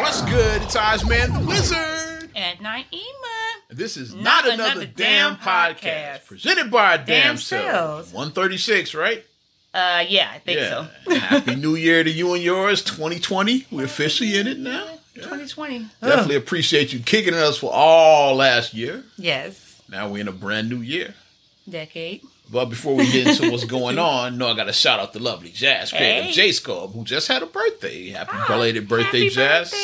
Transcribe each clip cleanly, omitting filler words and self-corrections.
What's good? It's Ozman the Wizard. At Night Ema. This is not another damn podcast. Presented by our damn selves. 136, right? Yeah, I think so. Happy New Year to you and yours, 2020. We're officially in it now. Yeah. 2020. Definitely appreciate you kicking us for all last year. Yes. Now we're in a brand new year. Decade. But before we get into what's going on, I got to shout out the lovely Jazz creator of J-Sculpt, who just had a birthday. Happy belated birthday, Jazz.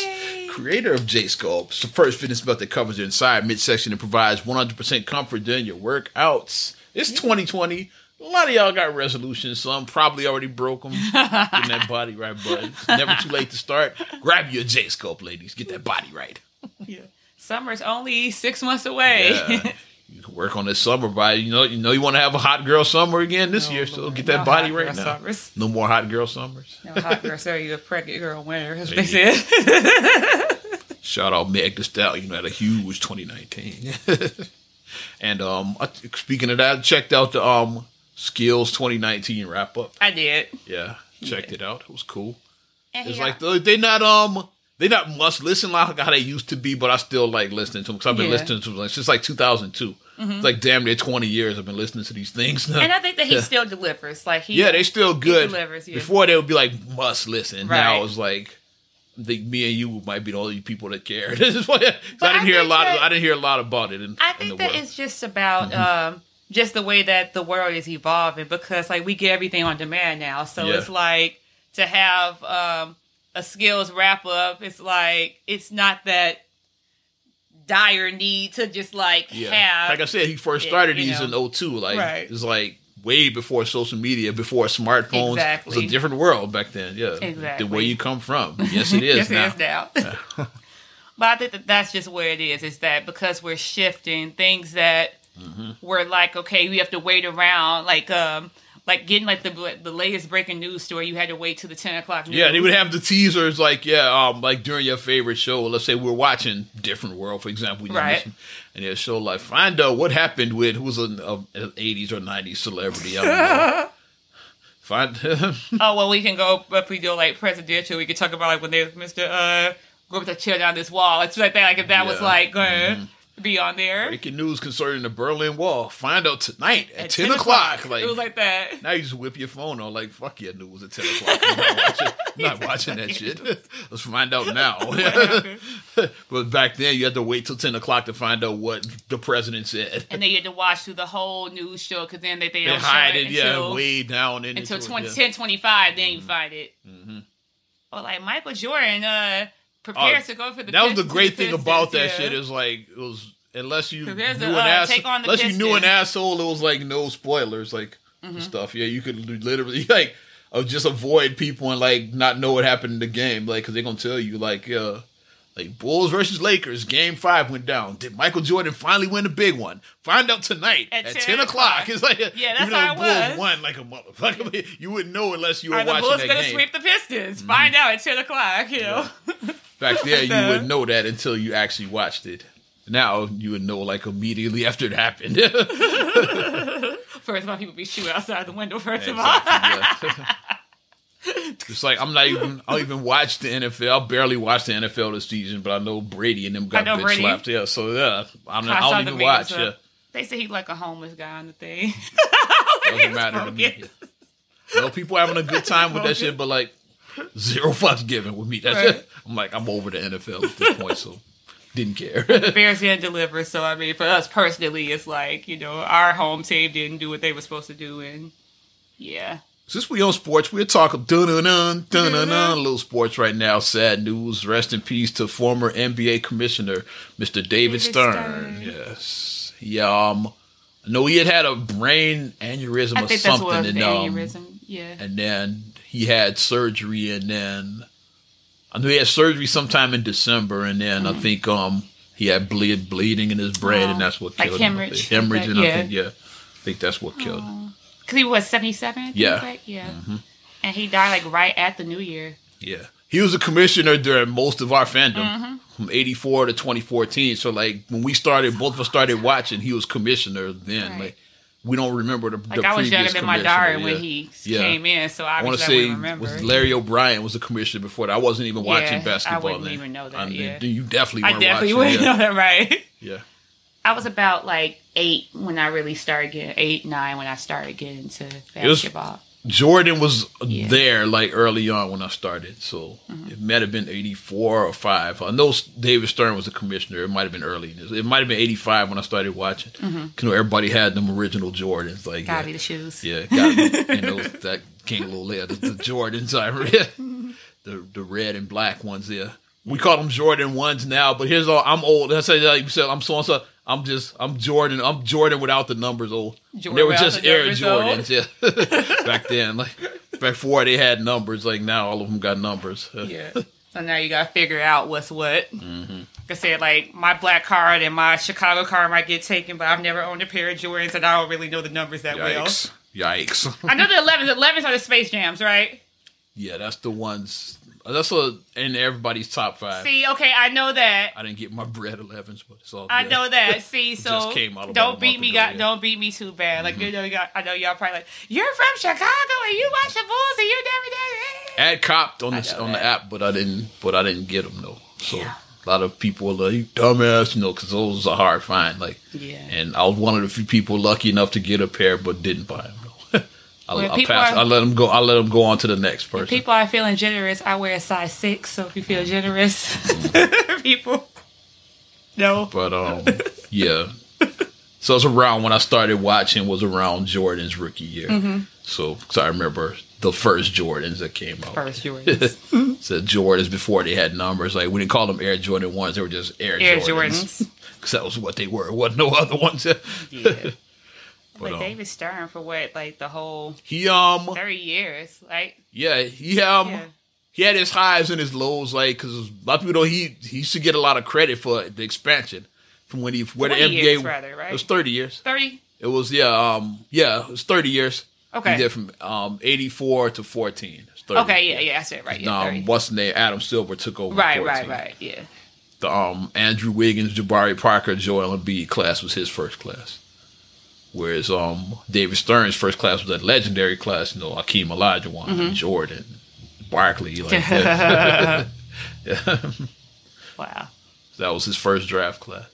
Creator of J-Sculpt. It's the first fitness belt that covers your entire midsection and provides 100% comfort during your workouts. It's 2020. A lot of y'all got resolutions. Some probably already broke them. Getting that body right, bud. It's never too late to start. Grab your J-Sculpt, ladies. Get that body right. Yeah. Summer's only 6 months away. Yeah. You can work on this summer, buddy. You know you want to have a hot girl summer again this year, so get that body right now. Summers. No more hot girl summers. No hot girl summer. You're a pregnant girl winter, as they said. Shout out Meg the Stallion. Had a huge 2019. And speaking of that, I checked out the Skills 2019 wrap up. I did. Yeah, checked it out. It was cool. It's like they're not must listen like how they used to be, but I still like listening to them because I've been listening to them since like 2002. Mm-hmm. It's like damn near 20 years I've been listening to these things now. And I think that he still delivers. Like they still good. He delivers, before they would be like must listen. Right. Now it's like I think me and you might be the only people that care. This is why I didn't hear a lot about it. I think it's just about just the way that the world is evolving because like we get everything on demand now, so it's like to have. A skills wrap up. It's like it's not that dire need to just like have. Like I said, he first started these in 2002. Like it's like way before social media, before smartphones. Exactly. It was a different world back then. Yeah, exactly. The way you come from. Yes, it is. yes, it is now. But I think that's just where it is. Is that because we're shifting things that we're like, okay, we have to wait around like getting like the latest breaking news story, you had to wait till the 10 o'clock news. Yeah, they would have the teasers like like during your favorite show. Let's say we're watching Different World, for example, and they'll show like find out what happened with who's an 80s or 90s celebrity. I don't know. We can go if we do like presidential. We could talk about like when there's Mr. Go with the chair down this wall. It's like that. Like if that was like. Be on there. Breaking news concerning the Berlin Wall. Find out tonight at 10 o'clock. Like, it was like that. Now you just whip your phone on like, fuck your news at 10 o'clock. I'm not watching that shit. Let's find out now. But back then, you had to wait till 10 o'clock to find out what the president said. And then you had to watch through the whole news show because then they don't hide it until, way down in until 10:25, then you find it. Mm-hmm. Or like Michael Jordan, prepares to go for the That was the great thing about that shit is like it was unless you knew an asshole, it was like no spoilers like stuff. Yeah, you could literally like just avoid people and like not know what happened in the game like because they're gonna tell you like Bulls versus Lakers game 5 went down. Did Michael Jordan finally win the big one? Find out tonight at 10 o'clock. It's like that's how Bulls won like a motherfucker. You wouldn't know unless you were watching that game. Are the Bulls gonna sweep the Pistons? Find out at 10 o'clock. You know. Yeah. Back there, you wouldn't know that until you actually watched it. Now, you would know, like, immediately after it happened. First of all, people be shooting outside the window, It's like, I don't even watch the NFL. I barely watch the NFL this season, but I know Brady and them got bitch slapped. Yeah, so, I don't even watch. Yeah. They say he's like a homeless guy on the thing. Doesn't matter to me. You know, people having a good time with that shit, but, like, zero fucks given with me. That's it. I'm like, I'm over the NFL at this point, so didn't care. The Bears didn't deliver, so I mean, for us personally, it's like, our home team didn't do what they were supposed to do, and since we on sports, we'll talk a little sports right now. Sad news. Rest in peace to former NBA commissioner, Mr. David Stern. Yes. I know he had a brain aneurysm or something. I think that's aneurysm, And then he had surgery, and then I know he had surgery sometime in December, and then I think he had bleeding in his brain, and that's what killed him. Hemorrhage, and I think that's what killed him. Because he was 77? And he died like right at the New Year. Yeah. He was a commissioner during most of our fandom, from 84 to 2014. So like when we started, both of us started watching, he was commissioner then. Right. Like we don't remember the previous commissioner. Like, I was younger than my daughter when he came in, so obviously I wouldn't remember. Larry O'Brien was the commissioner before that. I wasn't even watching basketball then. I wouldn't even know that, You definitely weren't watching. I definitely wouldn't know that, right? Yeah. I was about, like, 8 when I really started getting... 8, 9 when I started getting to basketball. Jordan was there, like, early on when I started. So, it might have been 84 or 5. I know David Stern was the commissioner. It might have been early. It might have been 85 when I started watching. You know, everybody had them original Jordans. Like, gotta be the shoes. Yeah, gotta be. You know, that came a little later. The Jordans, I read. The red and black ones there. We call them Jordan 1s now, but here's all... I'm old. I say, like you said, I'm so-and-so. I'm Jordan. I'm Jordan without the numbers old. Jordan, they were just Air Jordans, back then, like before they had numbers. Like now, all of them got numbers. So now you gotta figure out what's what. Like I said, like my black card and my Chicago card might get taken, but I've never owned a pair of Jordans, and I don't really know the numbers that well. Yikes! I know the 11s. The 11s are the Space Jams, right? Yeah, that's the ones. That's in everybody's top 5. See, okay, I know that. I didn't get my bread 11s, but it's all good. I know that. See, so just came out don't beat me, don't beat me too bad. Like I know y'all probably like you're from Chicago and you watch the Bulls and you never did it. Ad copped on the app, but I didn't get them though. So a lot of people are like, you dumbass, because those are hard to find. Like, and I was one of the few people lucky enough to get a pair, but didn't buy them. I let them go. I let them go on to the next person. If people are feeling generous, I wear a size 6. So if you feel generous, people, no. But so it's around when I started watching was around Jordan's rookie year. So because I remember the first Jordans that came out. First Jordans. So Jordans before they had numbers. Like we didn't call them Air Jordan 1s. They were just Air Jordans. Because that was what they were. It wasn't no other ones. But David Stern for what, like the whole he 30 years, like he had his highs and his lows, like because a lot of people don't he used to get a lot of credit for the expansion from when he where the NBA years rather, right? It was 30 years. 30. It was it was 30 years. Okay, he did from 84 to 14. Okay, that's it, right? Yeah, what's his name? Adam Silver took over. Right, yeah. The Andrew Wiggins, Jabari Parker, Joel Embiid class was his first class. Whereas David Stern's first class was that legendary class, Hakeem Olajuwon, Jordan, Barkley, like that. Wow. So that was his first draft class.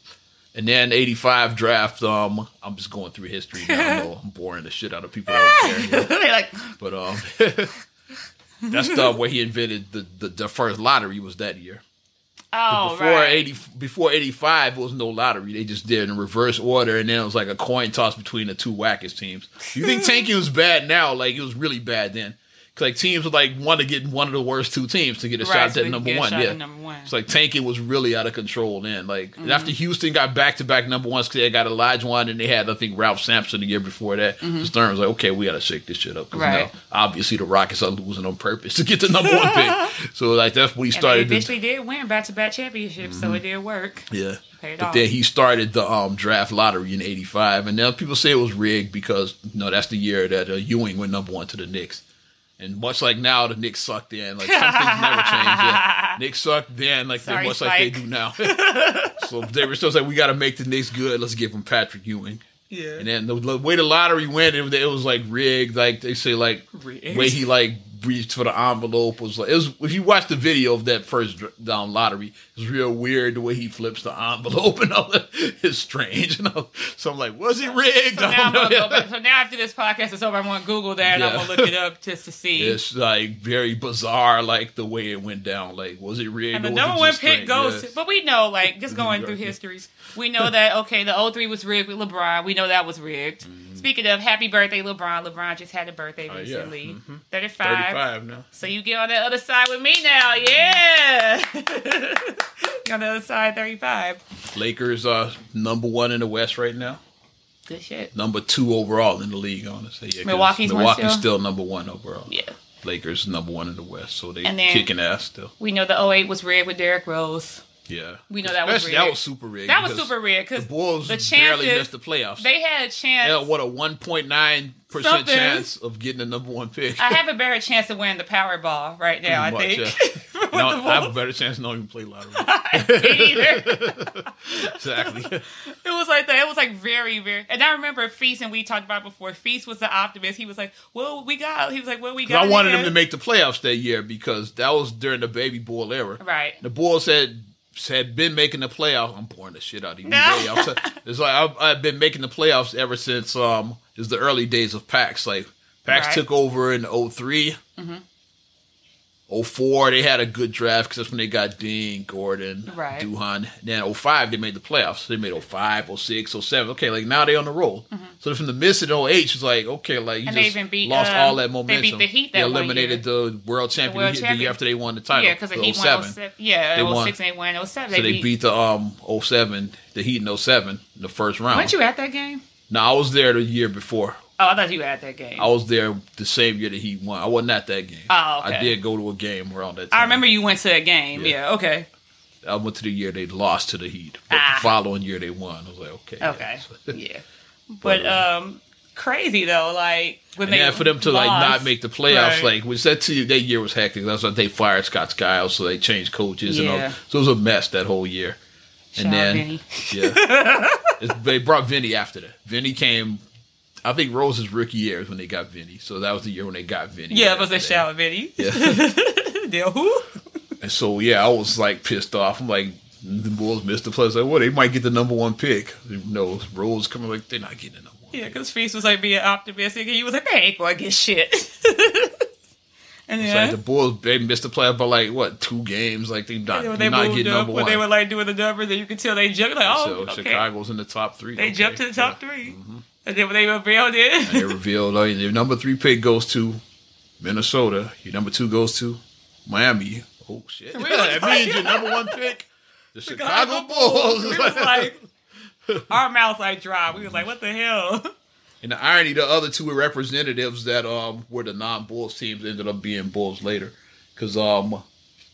And then 85 draft, I'm just going through history now. I'm boring the shit out of people out there. They're like... But that's the way he invented the first lottery was that year. Oh, before 85, it was no lottery. They just did in reverse order, and then it was like a coin toss between the two wackest teams. You think tanking was bad now? Like it was really bad then. Cause like teams would like want to get one of the worst two teams to get a shot at number 1. It's like tanking was really out of control then. Like after Houston got back-to-back number 1s, because they got Olajuwon and they had I think Ralph Sampson the year before that. Stern was like, okay, we got to shake this shit up because now obviously the Rockets are losing on purpose to get the number 1 pick. So like that's when he started. And they eventually did win back-to-back championships, so it did work. Yeah, but then he started the draft lottery in 85, and now people say it was rigged because that's the year that Ewing went number 1 to the Knicks. And much like now, the Knicks sucked then. Like, some things never changed. Yeah. Knicks sucked then, like they much Spike. Like they do now. So they were still like, we got to make the Knicks good. Let's give them Patrick Ewing. Yeah. And then the way the lottery went, it was like rigged. Like they say, like rigged. Way he like reached for the envelope was like. It was, if you watch the video of that first lottery, it's real weird the way he flips the envelope and all that. It's strange. So I'm like, was it rigged? So now after this podcast is over, I'm gonna Google that and I'm gonna look it up just to see. It's like very bizarre, like the way it went down. Like, was it rigged? And the number 1 pick goes, but we know, like, just going through histories, we know that the 03 was rigged with LeBron. We know that was rigged. Speaking of, happy birthday, LeBron. LeBron just had a birthday recently. 35 now. So you get on that other side with me now. Yeah. You're on the other side, 35. Lakers are number 1 in the West right now. Good shit. Number 2 overall in the league, honestly. Yeah, Milwaukee's still number 1 overall. Yeah. Lakers number 1 in the West, so they kicking ass still. We know the 08 was rigged with Derrick Rose. Yeah, we know that was rigged. That was super rigged. That was super rigged because the Bulls barely missed the playoffs. They had a chance. Yeah, a 1.9% chance of getting the number 1 pick. I have a better chance of winning the Powerball right now. I think. I have a better chance to not even play lottery. either. Exactly. It was like that. It was like very, very. And I remember Feast, and we talked about it before. Feast was the optimist. He was like, "Well, we got." He was like, "Well, we got." I wanted him to make the playoffs that year because that was during the Baby Bull era. Right. The Bulls had been making the playoffs. I'm pouring the shit out of you. It's like I've been making the playoffs ever since it's the early days of Pax. Like Pax took over in 03. Mm-hmm. 04, they had a good draft because that's when they got Dean, Gordon, Duhan. Then 05, they made the playoffs. So they made 05, 06, 07. Okay, like now they're on the roll. Mm-hmm. So from the midst of 08, it's like, okay, like you just lost all that momentum. They beat the Heat that eliminated the world champion the year after they won the title. Yeah, because the Heat won 07. Yeah, 06 and they won 07. So they beat the 07, the Heat in 07 in the first round. Weren't you at that game? No, I was there the year before. Oh, I thought you were at that game. I was there the same year that he won. I wasn't at that game. Oh, okay. I did go to a game around that time. I remember you went to a game. Yeah, okay. I went to the year they lost to the Heat. But the following year they won. I was like, okay. Okay, yeah. But crazy, though. Like, when and for them to like not make the playoffs, like, which that year was hectic. That's why they fired Scott Skiles, so they changed coaches and all. So it was a mess that whole year. And then, Vinny. Yeah. They brought Vinny after that. Vinny came... I think Rose's rookie year is when they got Vinny. So that was the year when they got Vinny. Yeah, it was a shout Vinny. Yeah. Who? And so, yeah, I was like pissed off. I'm like, the Bulls missed the playoffs. Like, well, they might get the number one pick. You know, Rose coming like, they're not getting the number one pick. Yeah, because Feast was like being optimistic. And he was like, they ain't going to get shit. And it's like the Bulls, they missed the playoffs by like, what, 2 games? Like, they're not getting number one. When they were like doing the numbers, and you could tell they jumped. Like, oh, so okay. Chicago's in the top 3. They jumped to the top 3. Mm-hmm. And then when they revealed it. And they revealed, like, your number 3 pick goes to Minnesota. Your number 2 goes to Miami. Oh, shit. That means your number 1 pick, the Chicago Bulls. We was like, our mouths like dry. We was like, what the hell? And the irony, the other 2 representatives that were the non-Bulls teams ended up being Bulls later. Because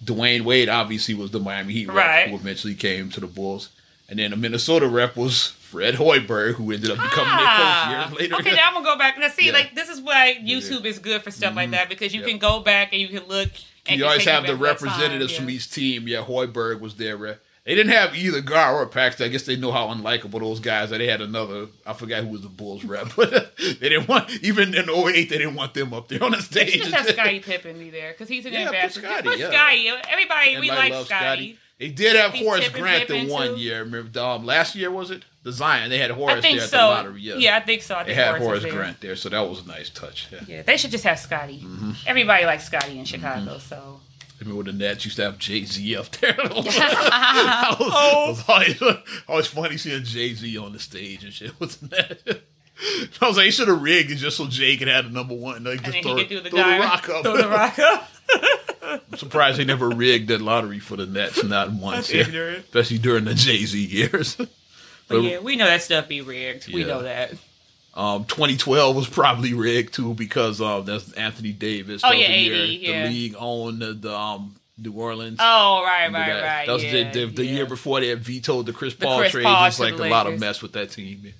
Dwayne Wade obviously was the Miami Heat rep who eventually came to the Bulls. And then the Minnesota rep was Fred Hoiberg, who ended up becoming their coach years later. Okay, now I'm going to go back. Now, see, like, this is why YouTube is good for stuff like that, because you can go back and you can look. And you always have the representatives from each team. Yeah, Hoiberg was their rep. They didn't have either Gar or Paxton. I guess they know how unlikable those guys are. They had another, I forgot who was the Bulls rep, but they didn't want, even in 08, they didn't want them up there on the stage. They should have Scotty Pippen be there, because he's an ambassador. Scotty. Everybody, we like Scotty. They did have Horace Grant the one year. Remember, last year, was it? The Zion. They had Horace there at the lottery. Yeah, I think so. They had Horace Grant there, so that was a nice touch. Yeah, they should just have Scotty. Mm-hmm. Everybody likes Scotty in Chicago, so... I remember the Nets used to have Jay Z up there. It was always funny seeing Jay Z on the stage and shit with the Nets. I was like, he should have rigged it just so Jay could have the number one. Like, and then he could do the rock up. Throw the rock up. I'm surprised they never rigged that lottery for the Nets, not once. Especially during the Jay Z years. But yeah, we know that stuff be rigged. Yeah. We know that. 2012 was probably rigged too because that's Anthony Davis. Oh yeah, the league owned the New Orleans. Oh right. That was the year before they had vetoed the Chris Paul trade. It's like a lot of mess with that team. Yeah.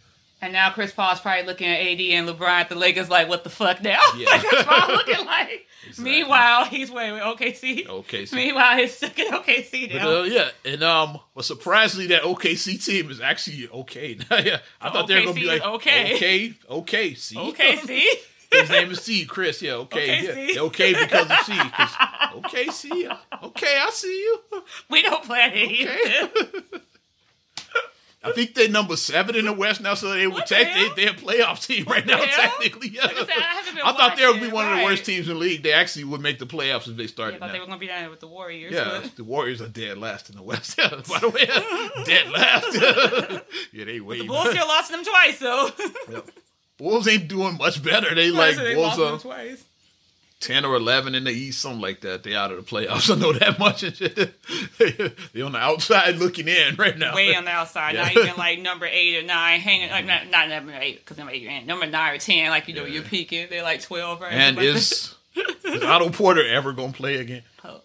And now Chris Paul's probably looking at AD and LeBron at the Lakers like, what the fuck now? Yeah. Like, Chris Paul looking like. Exactly. Meanwhile, he's with OKC. Meanwhile, he's stuck at OKC now. But, and well, surprisingly, that OKC team is actually okay. I thought they were going to be like, okay, C. His name is C, Chris. Yeah, okay. Yeah. Okay because of C. Okay, C. Okay, I see you. We don't play here. Okay. I think they're number 7 in the West now, so they would they're a playoff team right now, technically. Yeah. Like I said, I thought they would be one of the worst teams in the league. They actually would make the playoffs if they started. I thought they were going to be down there with the Warriors. Yeah, but the Warriors are dead last in the West. By the way, dead last. Yeah, they way. The Bulls still lost them twice, though. Yep. Bulls ain't doing much better. They Bulls lost them twice. 10 or 11 in the East, something like that. They out of the playoffs. I know that much. They on the outside looking in right now. Way on the outside. Yeah. Not even like number 8 or 9, hanging like not number 8 because number 8 you're in. Number 9 or 10, like you're peaking. They're like 12 right now. And is Otto Porter ever gonna play again? Oh,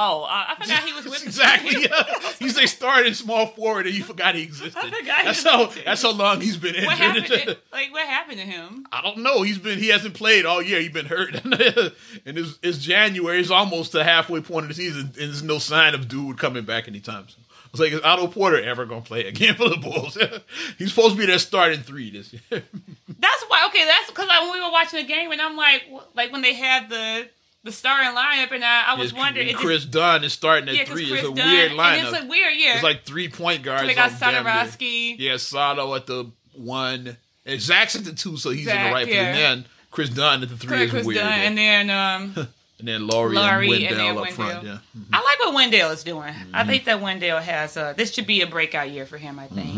Oh, I forgot he was with exactly. Yeah. He's they started small forward and you forgot he existed. I forgot that's how long he's been injured. What happened to him? I don't know. He hasn't played all year. He's been hurt, and it's January. It's almost the halfway point of the season, and there's no sign of dude coming back anytime soon. I was like, is Otto Porter ever gonna play again for the Bulls? He's supposed to be their starting three this year. That's why. Okay, that's because when we were watching the game, and I'm like when they had the starting lineup, and I was wondering. Chris Dunn is starting at three. It's a weird lineup. It's a weird, yeah. It's like 3 point guards. So they got Satoransky. Yeah, Sato at the one. And Zach's at the two, so he's in the right place. And then Chris Dunn at the three is weird. Dunn, and then Laurie and Wendell up front. Yeah. Mm-hmm. I like what Wendell is doing. Mm-hmm. I think that Wendell has this should be a breakout year for him. I think.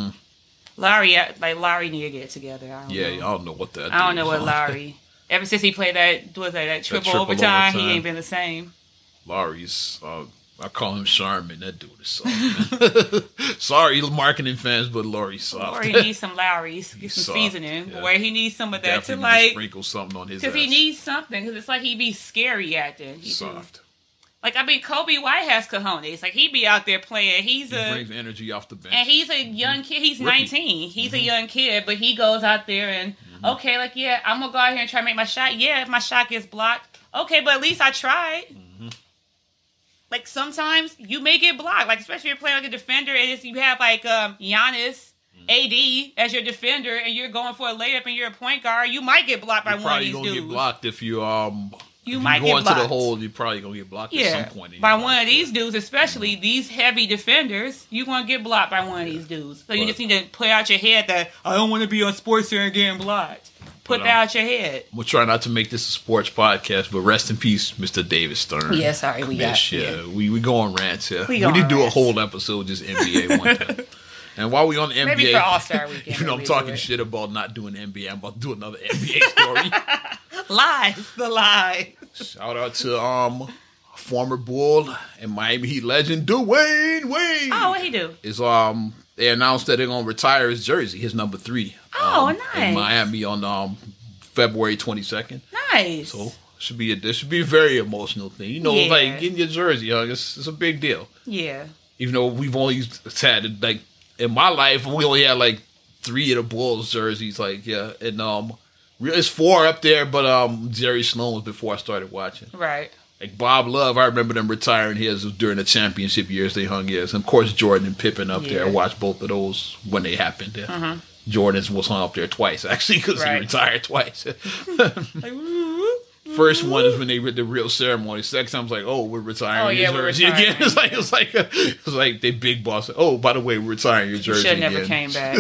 Mm-hmm. Laurie need to get it together. I don't know what that. I don't know what Laurie. Ever since he played that triple overtime, he ain't been the same. Laurie's, I call him Charmin. That dude is soft. Sorry, marketing fans, but Laurie's soft. Laurie needs some Lowries, get some soft seasoning. Yeah. Where he needs some of that to sprinkle something on his. Because he needs something. Because it's like he be scary acting. Soft. Kobe White has cojones. He be out there playing. He brings energy off the bench. And he's a young kid. He's 19. He's a young kid, but he goes out there and, I'm going to go out here and try to make my shot. Yeah, if my shot gets blocked, okay, but at least I tried. Mm-hmm. Sometimes you may get blocked. Especially if you're playing like a defender and you have, Giannis, AD as your defender, and you're going for a layup and you're a point guard, you might get blocked by one of these dudes. You're probably going to get blocked if you... You might get blocked. If you go into the hole, you're probably going to get blocked at some point. By one of these dudes, especially these heavy defenders, you're going to get blocked by one of these dudes. So you just need to put out your head that, I don't want to be on Sports Center getting blocked. Put that out your head. We'll try not to make this a sports podcast, but rest in peace, Mr. David Stern. Yeah, sorry, we go on rants here. We need to do a whole episode just NBA one time. And while we on the NBA, maybe for All-Star Weekend, I'm talking shit about not doing NBA. I'm about to do another NBA story. Lies, the lie. Shout out to former Bull and Miami Heat legend Dwayne Wade. Oh, what he do? Is they announced that they're gonna retire his jersey, his number 3. Oh, nice. In Miami on February 22nd. Nice. So this should be a very emotional thing. Getting your jersey, it's a big deal. Yeah. Even though we've only had in my life, we only had 3 of the Bulls jerseys. It's 4 up there, but Jerry Sloan was before I started watching. Right. Bob Love, I remember them retiring his during the championship years. They hung his. And of course, Jordan and Pippen up there. I watched both of those when they happened. Yeah. Uh-huh. Jordan's was hung up there twice, actually, because he retired twice. First one is when they did the real ceremony. Second time, I was like, "Oh, we're retiring your jersey again." It's like they big boss. Said, oh, by the way, we're retiring your jersey. You should never came back.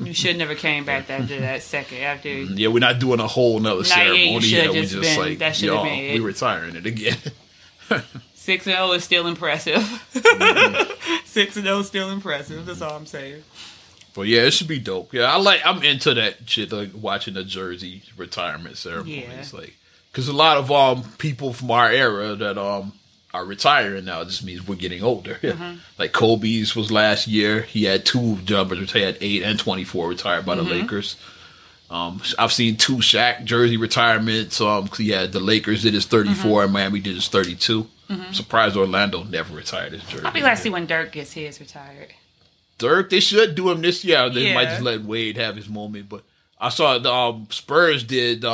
You should never came back after that second. After we're not doing a whole another ceremony. We retiring it again. 6-0 is still impressive. 6-0 is still impressive. That's all I'm saying. But yeah, it should be dope. Yeah, I'm into that shit, watching the jersey retirement ceremony. Yeah. It's because a lot of people from our era that are retiring now. It just means we're getting older. Mm-hmm. Kobe's was last year. He had 2 jumpers. He had 8 and 24 retired by the Lakers. I've seen 2 Shaq jersey retirements. Cause he had the Lakers did his 34 and Miami did his 32. Mm-hmm. Surprised Orlando never retired his jersey. I'll be glad to see when Dirk gets his retired. Dirk, they should do him this year. They might just let Wade have his moment. But I saw the Spurs did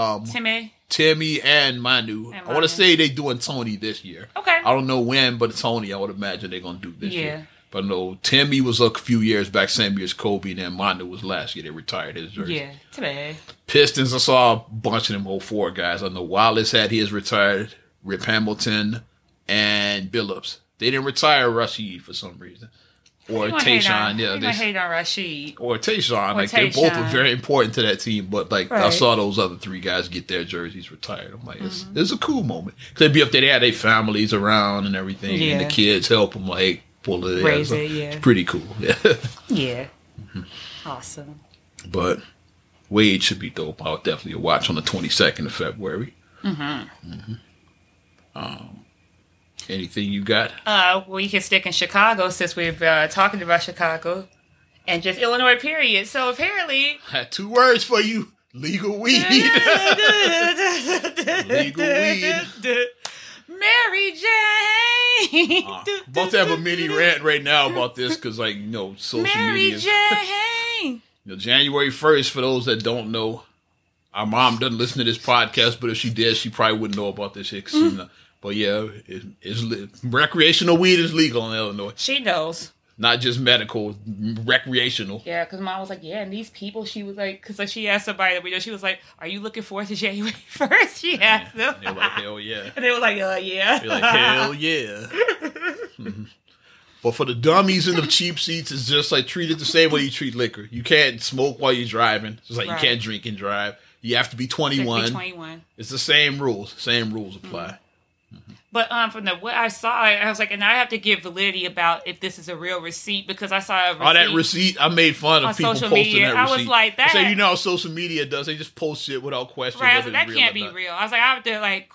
Timmy and Manu. I want to say they doing Tony this year. Okay. I don't know when, but Tony, I would imagine they're going to do this year. But no, Timmy was a few years back, same year as Kobe, and then Manu was last year. They retired his jersey. Yeah, Timmy. Pistons, I saw a bunch of them 04 guys. I know Wallace had his retired, Rip Hamilton, and Billups. They didn't retire Rashid for some reason. Or Tayshawn, hate on Rashid. Or Tayshawn, Tayshawn. They both are very important to that team. But I saw those other 3 guys get their jerseys retired. I'm like, it's a cool moment. Cause they'd be up there, they had their families around and everything, and the kids help them pull it. Raise it, yeah. It's pretty cool. Yeah. Yeah. Mm-hmm. Awesome. But Wade should be dope. I'll definitely watch on the 22nd of February. Mm-hmm. Mm-hmm. Anything you got? We can stick in Chicago since we're talking about Chicago and just Illinois, period. So apparently... I had 2 words for you. Legal weed. Legal weed. Mary Jane. About to have a mini rant right now about this because, like, you know, social media. Mary Jane. You know, January 1st, for those that don't know, our mom doesn't listen to this podcast, but if she did, she probably wouldn't know about this shit. But yeah, it's recreational weed is legal in Illinois. She knows. Not just medical, recreational. Yeah, because mom was like, yeah, and these people, she was like, because like she asked somebody that we know, she was like, are you looking forward to January 1st? She asked them. And they were like, hell yeah. And they were like, yeah. They were like, hell yeah. Mm-hmm. But for the dummies in the cheap seats, it's just like treated the same way you treat liquor. You can't smoke while you're driving. It's like right. You can't drink and drive. You have to be 21. It's the same rules. Same rules apply. Mm-hmm. Mm-hmm. But from what I saw, I was like, and I have to give validity about if this is a real receipt because I saw a receipt. Oh, that receipt! I made fun of people posting media. That receipt. I was like, that. So you know how social media does? They just post shit without question. Right? I was like, that can't be real. I was like, I have to like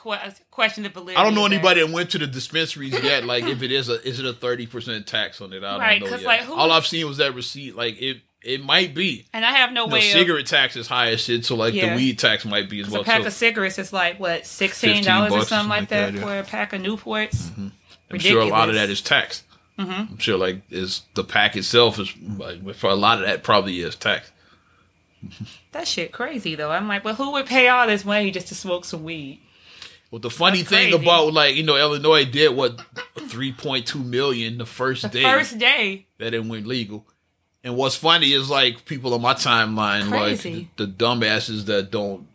question the validity. I don't know anybody that went to the dispensaries yet. Like, if it is is it a 30% tax on it? I don't know yet. Like, all I've seen was that receipt. Like it might be, and I have no way. Cigarette tax is high as shit, so like the weed tax might be as well. A pack of cigarettes is like what $16 or something like that for a pack of Newports. Mm-hmm. I'm sure a lot of that is taxed. Mm-hmm. I'm sure like is the pack itself is like, for a lot of that probably is taxed. That shit crazy though. I'm like, well, who would pay all this money just to smoke some weed? Well, the funny thing about like, you know, Illinois did what 3.2 million the first day that it went legal. And what's funny is like people on my timeline, crazy. Like the dumbasses that don't.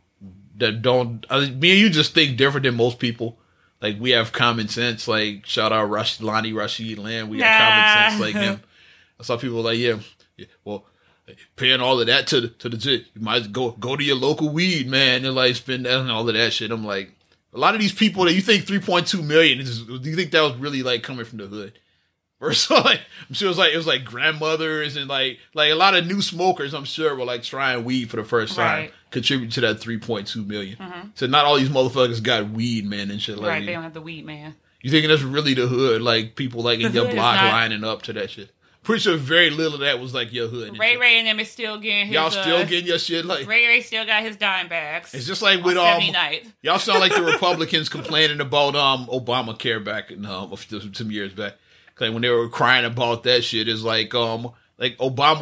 I mean, me and you just think different than most people. Like we have common sense. like shout out Lonnie Rashid Lamb. We have common sense like him. I saw people like well, paying all of that to the jit. You might go to your local weed man and like spend that and all of that shit. I'm like, a lot of these people that you think 3.2 million is, do you think that was really like coming from the hood? Versus, like, I'm sure it was like grandmothers and like a lot of new smokers, I'm sure, were like trying weed for the first time, contributing to that 3.2 million. Mm-hmm. So not all these motherfuckers got weed, man, and shit like that. Right, they don't have the weed, man. You thinking that's really the hood? Like people like in your block lining up to that shit. Pretty sure very little of that was like your hood. Ray and them is still getting his. Y'all still getting your shit like. Ray still got his dime bags. It's just like with all. Y'all sound like the Republicans complaining about Obamacare back in some years back. Like when they were crying about that shit, it's like Obama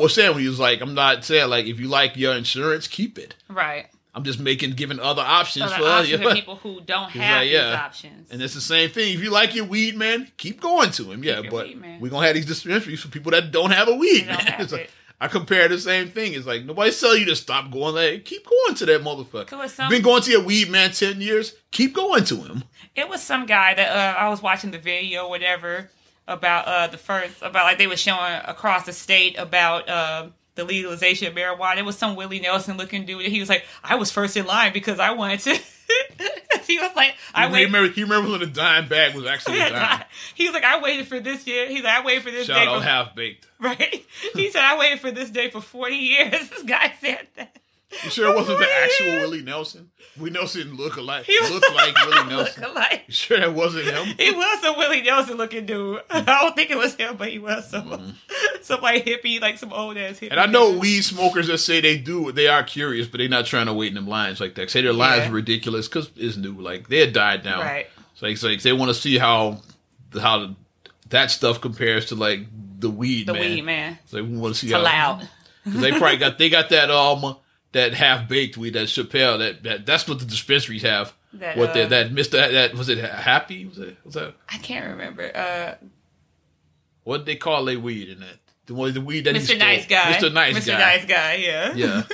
was saying when he was like, I'm not saying like if you like your insurance, keep it. Right. I'm just giving other options for people who don't have these options. And it's the same thing. If you like your weed, man, keep going to him. Yeah, but we're gonna have these dispensaries for people that don't have a weed, man. I compare the same thing. It's like nobody tell you to stop going. Like, keep going to that motherfucker. Been going to your weed man 10 years. Keep going to him. It was some guy that I was watching the video, or whatever. About they were showing across the state about the legalization of marijuana. It was some Willie Nelson looking dude. He was like, I was first in line because I wanted to. He was like, He remember when the dime bag was actually a dime. He was like, I waited for this year. He's like, I waited for this day. Shout out Half Baked. Right? He said, I waited for this day for 40 years. This guy said that. You sure it wasn't the actual Willie Nelson? Willie Nelson looked like Willie Nelson. You sure that wasn't him? He was a Willie Nelson looking dude. Mm-hmm. I don't think it was him, but he was some like hippie, like some old ass hippie. And I know weed smokers that say they are curious, but they're not trying to wait in them lines like that. Say their lines are ridiculous because it's new. Like they had died down. Right. So it's like they want to see how that stuff compares to like the weed. The weed man. So they want to see how loud because they probably got that that half-baked weed, that Chappelle, that's what the dispensaries have. Was it Happy? Was that? I can't remember. What did they call their weed in that? The weed that Mr. Nice Guy. Mr. Nice Guy, yeah.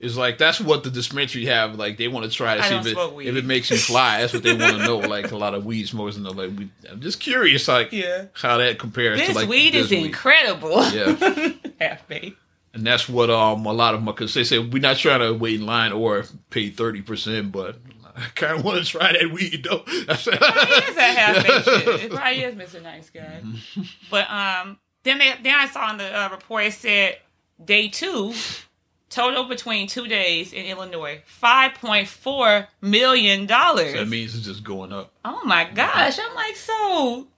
It's like, that's what the dispensary have. Like, they want to try to see if it makes you fly. That's what they want to know. Like, a lot of weed smokers and they're like, I'm just curious, like, how that compares to, like, this weed is incredible. Yeah. Half-baked. And that's what a lot of them, because they say, we're not trying to wait in line or pay 30%, but I kind of want to try that weed, though. It probably is that half-baked shit. It probably is Mr. Nice Guy. Mm-hmm. But then I saw in the report, it said, day two, total between 2 days in Illinois, $5.4 million. So that means it's just going up. Oh, my gosh. I'm like, so...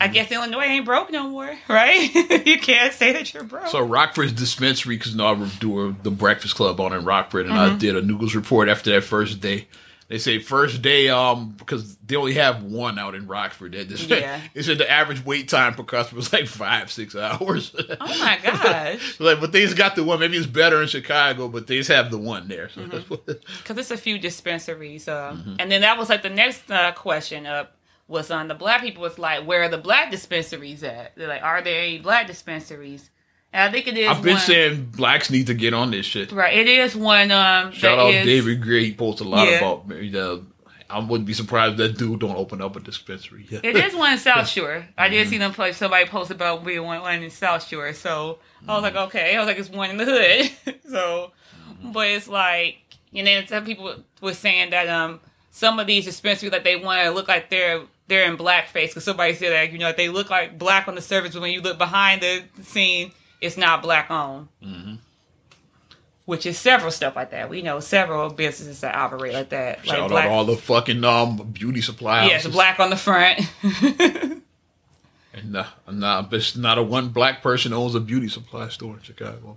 I guess Illinois ain't broke no more, right? You can't say that you're broke. So Rockford's dispensary, because I do the Breakfast Club on in Rockford, and I did a Noogles report after that first day. They say first day, because they only have one out in Rockford. Yeah. It said the average wait time per customer was like 5-6 hours. Oh my gosh! Like, but they just got the one. Maybe it's better in Chicago, but they just have the one there. So because it's a few dispensaries. And then that was like the next question up was on the black people. It's like, where are the black dispensaries at? They're like, are there any black dispensaries? And I think it is. I've been saying blacks need to get on this shit. Right. It is one. Shout out David Gray. He posts a lot about me. I wouldn't be surprised if that dude don't open up a dispensary. It is one in South Shore. I did see them play. Somebody post about we one in South Shore. So I was like, okay. I was like, it's one in the hood. So, but it's like, and then some people were saying that some of these dispensaries, like, they want to look like they're in blackface because somebody said that, you know, they look like black on the surface, but when you look behind the scene, it's not black owned, which is several stuff like that. We know several businesses that operate like that. Shout out all the fucking beauty supply houses. Yes, black on the front. And it's not a one black person owns a beauty supply store in Chicago.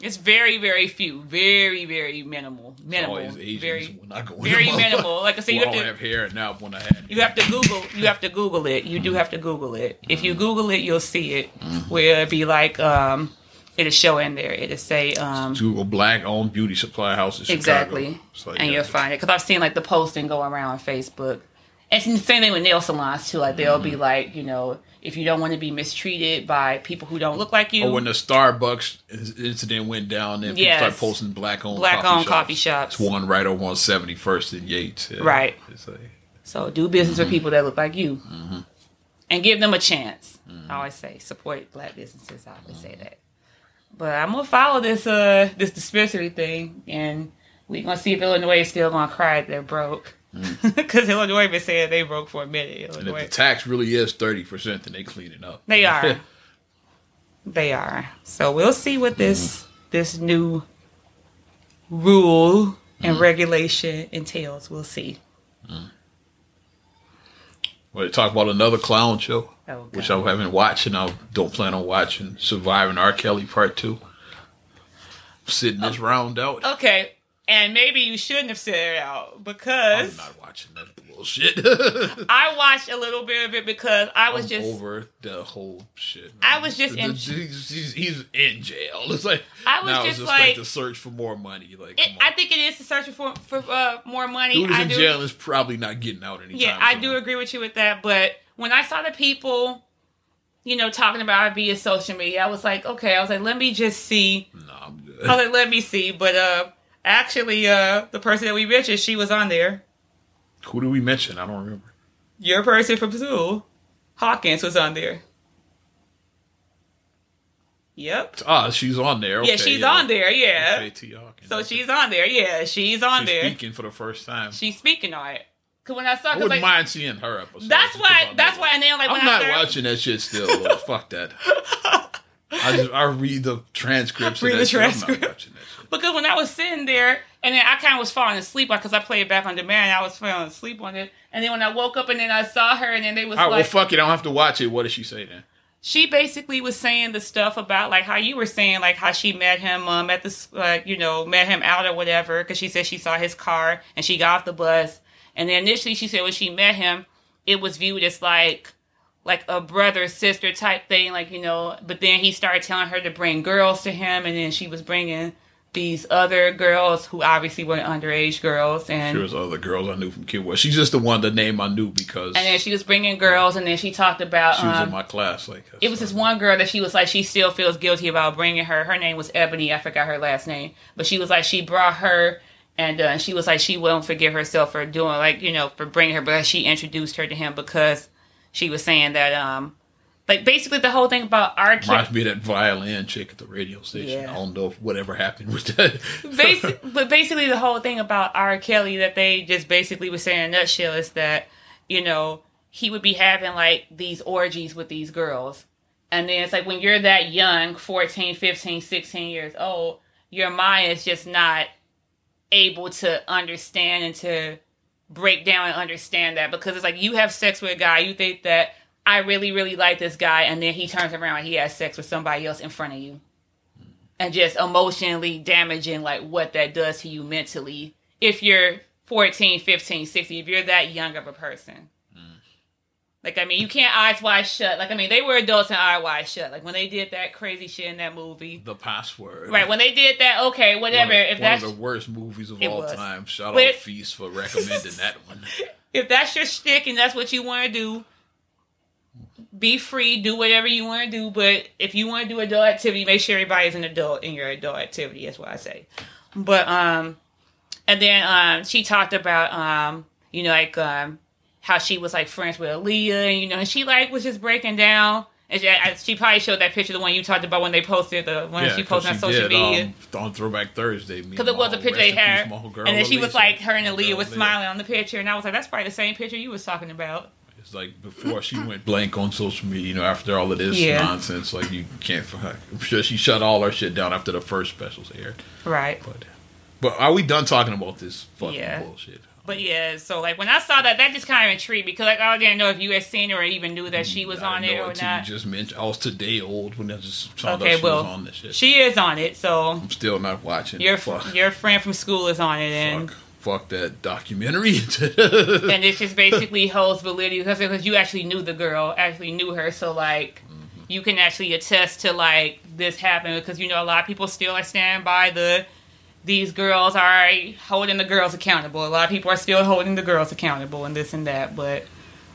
It's very, very few, very, very minimal. It's always Asians when I go in. Very minimal. Like I said, I don't have hair now. When I had, you have to Google. You have to Google it. You do have to Google it. If you Google it, you'll see it. Where it'd be like, it'll show in there. It'll say, Google black owned beauty supply houses. Exactly, Chicago. Like, and you'll find it because I've seen like the posting go around on Facebook. It's the same thing with nail salons, too. Like, they'll be like, you know, if you don't want to be mistreated by people who don't look like you. Or when the Starbucks incident went down, and people started posting black-owned coffee shops. It's one right over on 71st and Yates. Yeah. Right. So do business with people that look like you. And give them a chance. I always say, support black businesses. I always say that. But I'm going to follow this dispensary thing, and we're going to see if Illinois is still going to cry that they're broke. Because Illinois been saying they broke for a minute. Illinois. And if the tax really is 30%, then they clean it up. They are. They are. So we'll see what this new rule and regulation entails. We'll see. Well, they talk about another clown show, which I haven't watched, and I don't plan on watching. Surviving R. Kelly Part 2. Sitting this round out. Okay. And maybe you shouldn't have said it out because... I'm not watching that bullshit. I watched a little bit of it because I'm just... over the whole shit. Man. I was just in... He's in jail. It's like... It's just like the search for more money. Like, I think it is the search for more money. Dude in jail is probably not getting out anytime soon. I do agree with you with that. But when I saw the people... you know, talking about it via social media, I was like, okay. I was like, let me just see. No, I'm good. I was like, let me see. But... actually, the person that we mentioned, she was on there. Who did we mention? I don't remember. Your person from school, Hawkins, was on there. Yep. She's on there. Okay, yeah, she's on there, T. Hawkins. So she's on there, she's on there. She's speaking for the first time. She's speaking on it. Cause when I saw, I wouldn't mind seeing her episode. That's why. And then, like, I'm not watching that shit still. Fuck that. I read the transcripts. I'm not watching that shit. Because when I was sitting there, and then I kind of was falling asleep because I played back on demand, I was falling asleep on it. And then when I woke up, and then I saw her, and then they was like... All right, well, fuck it. I don't have to watch it. What did she say then? She basically was saying the stuff about, like, how you were saying, like, how she met him met him out or whatever, because she said she saw his car, and she got off the bus. And then initially she said when she met him, it was viewed as, like a brother-sister type thing, like, you know. But then he started telling her to bring girls to him, and then she was bringing... these other girls who obviously were underage girls, and there was other girls I knew from Kid West. She's just the name I knew because. And then she was bringing girls, and then she talked about she was in my class. Like it was this one girl that she was like, she still feels guilty about bringing her. Her name was Ebony. I forgot her last name, but she was like, she brought her, and she was like, she won't forgive herself for doing for bringing her, but she introduced her to him because she was saying that like, basically, the whole thing about our kid... Reminds me of that violin chick at the radio station. Yeah. I don't know if whatever happened with that. Basically, the whole thing about R. Kelly that they just basically were saying in a nutshell is that, you know, he would be having, like, these orgies with these girls. And then it's like, when you're that young, 14, 15, 16 years old, your mind is just not able to understand and to break down and understand that. Because it's like, you have sex with a guy, you think that... I really, really like this guy, and then he turns around and he has sex with somebody else in front of you. And just emotionally damaging, like, what that does to you mentally. If you're 14, 15, 16, if you're that young of a person. Like, I mean, you can't eyes wide shut. Like, I mean, they were adults and eye wide shut. Like, when they did that crazy shit in that movie. The Password. Right, when they did that, okay, whatever. One of the worst movies of all time. Shout out Feast for recommending that one. If that's your shtick and that's what you want to do, be free, do whatever you want to do. But if you want to do adult activity, make sure everybody's an adult in your adult activity. That's what I say. But, and then she talked about, you know, like... how she was, like, friends with Aaliyah, and, you know, and she, like, was just breaking down. And she probably showed that picture, the one you talked about when they posted, the one she posted on social media. On Throwback Thursday. Because it was a picture they had. And then she was, like, her and Aaliyah was smiling on the picture, and I was like, that's probably the same picture you was talking about. It's like, before she went blank on social media, you know, after all of this nonsense, like, you can't, I'm sure she shut all her shit down after the first specials aired. Right. But are we done talking about this fucking bullshit? But yeah, so like when I saw that just kind of intrigued me because like I didn't know if you had seen her or even knew that she was on it or not. You just mentioned I was today old when I just saw that she was on this shit. She is on it, so I'm still not watching. Your friend from school is on it, and fuck that documentary. And it just basically holds validity because you actually knew the girl, actually knew her, so like you can actually attest to like this happened because you know a lot of people still are standing by the. These girls are holding the girls accountable. A lot of people are still holding the girls accountable and this and that. But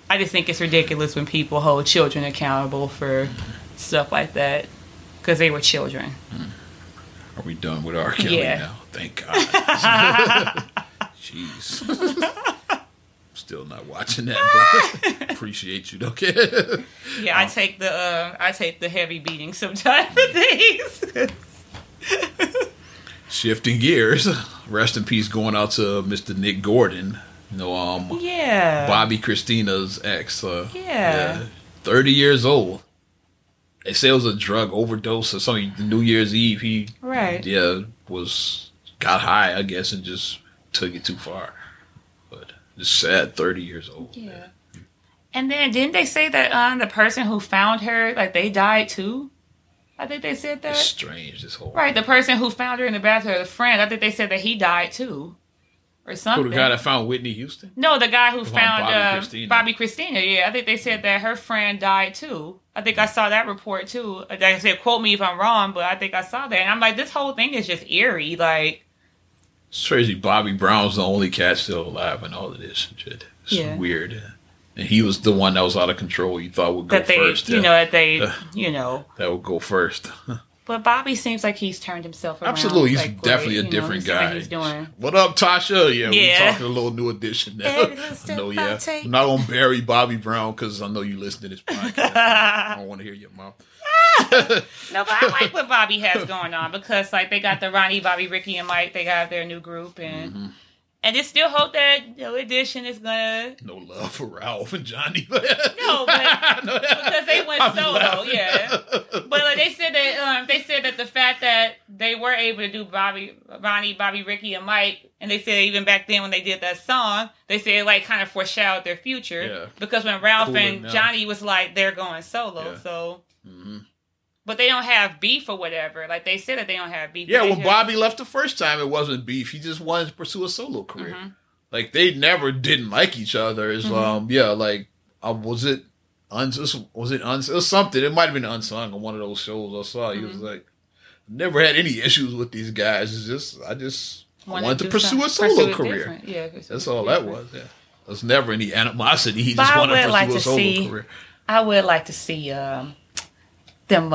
I just think it's ridiculous when people hold children accountable for stuff like that because they were children. Are we done with R. Kelly now? Thank God. Jeez. Still not watching that, but appreciate you. Okay. Yeah, I take the heavy beating sometimes for things. Shifting gears, rest in peace going out to Mr. Nick Gordon, you know, Bobby Christina's ex, 30 years old. They say it was a drug overdose or something. New Year's Eve, he got high, I guess, and just took it too far. But just sad, 30 years old. Yeah. Man. And then didn't they say that the person who found her, like they died too? I think they said that. It's strange, this whole thing. The person who found her in the bathroom, the friend, I think they said that he died, too. Or something. Who, the guy that found Whitney Houston? No, the guy who found Bobby Christina. Yeah, I think they said that her friend died, too. I think I saw that report, too. Like I said, quote me if I'm wrong, but I think I saw that. And I'm like, this whole thing is just eerie. Like, it's crazy. Bobby Brown's the only cat still alive and all of this shit. It's weird. And he was the one that was out of control. You thought would go first. That would go first. But Bobby seems like he's turned himself around. Absolutely. He's like, definitely a different guy. He's doing. What up, Tasha? We're talking a little new edition now. I know, I'm not going to bury Bobby Brown because I know you listen to this podcast. I don't want to hear your mouth. No, but I like what Bobby has going on because like they got the Ronnie, Bobby, Ricky, and Mike. They got their new group and... Mm-hmm. And just still hope that no edition is gonna no love for Ralph and Johnny. Because they went solo, But like they said that the fact that they were able to do Bobby, Ronnie, Bobby, Ricky, and Mike, and they said even back then when they did that song, they said it like kind of foreshadowed their future because when Ralph and Johnny was like they're going solo, so. Mm-hmm. But they don't have beef or whatever. Like, they said that they don't have beef. Yeah, when Bobby left the first time, it wasn't beef. He just wanted to pursue a solo career. Mm-hmm. Like, they never didn't like each other. It's, was it something? It might have been Unsung on one of those shows I saw. He was like, never had any issues with these guys. It's just, I just wanted to pursue a solo career. Yeah, that's all that was, There's never any animosity. He just wanted to pursue a solo career. I would like to see, them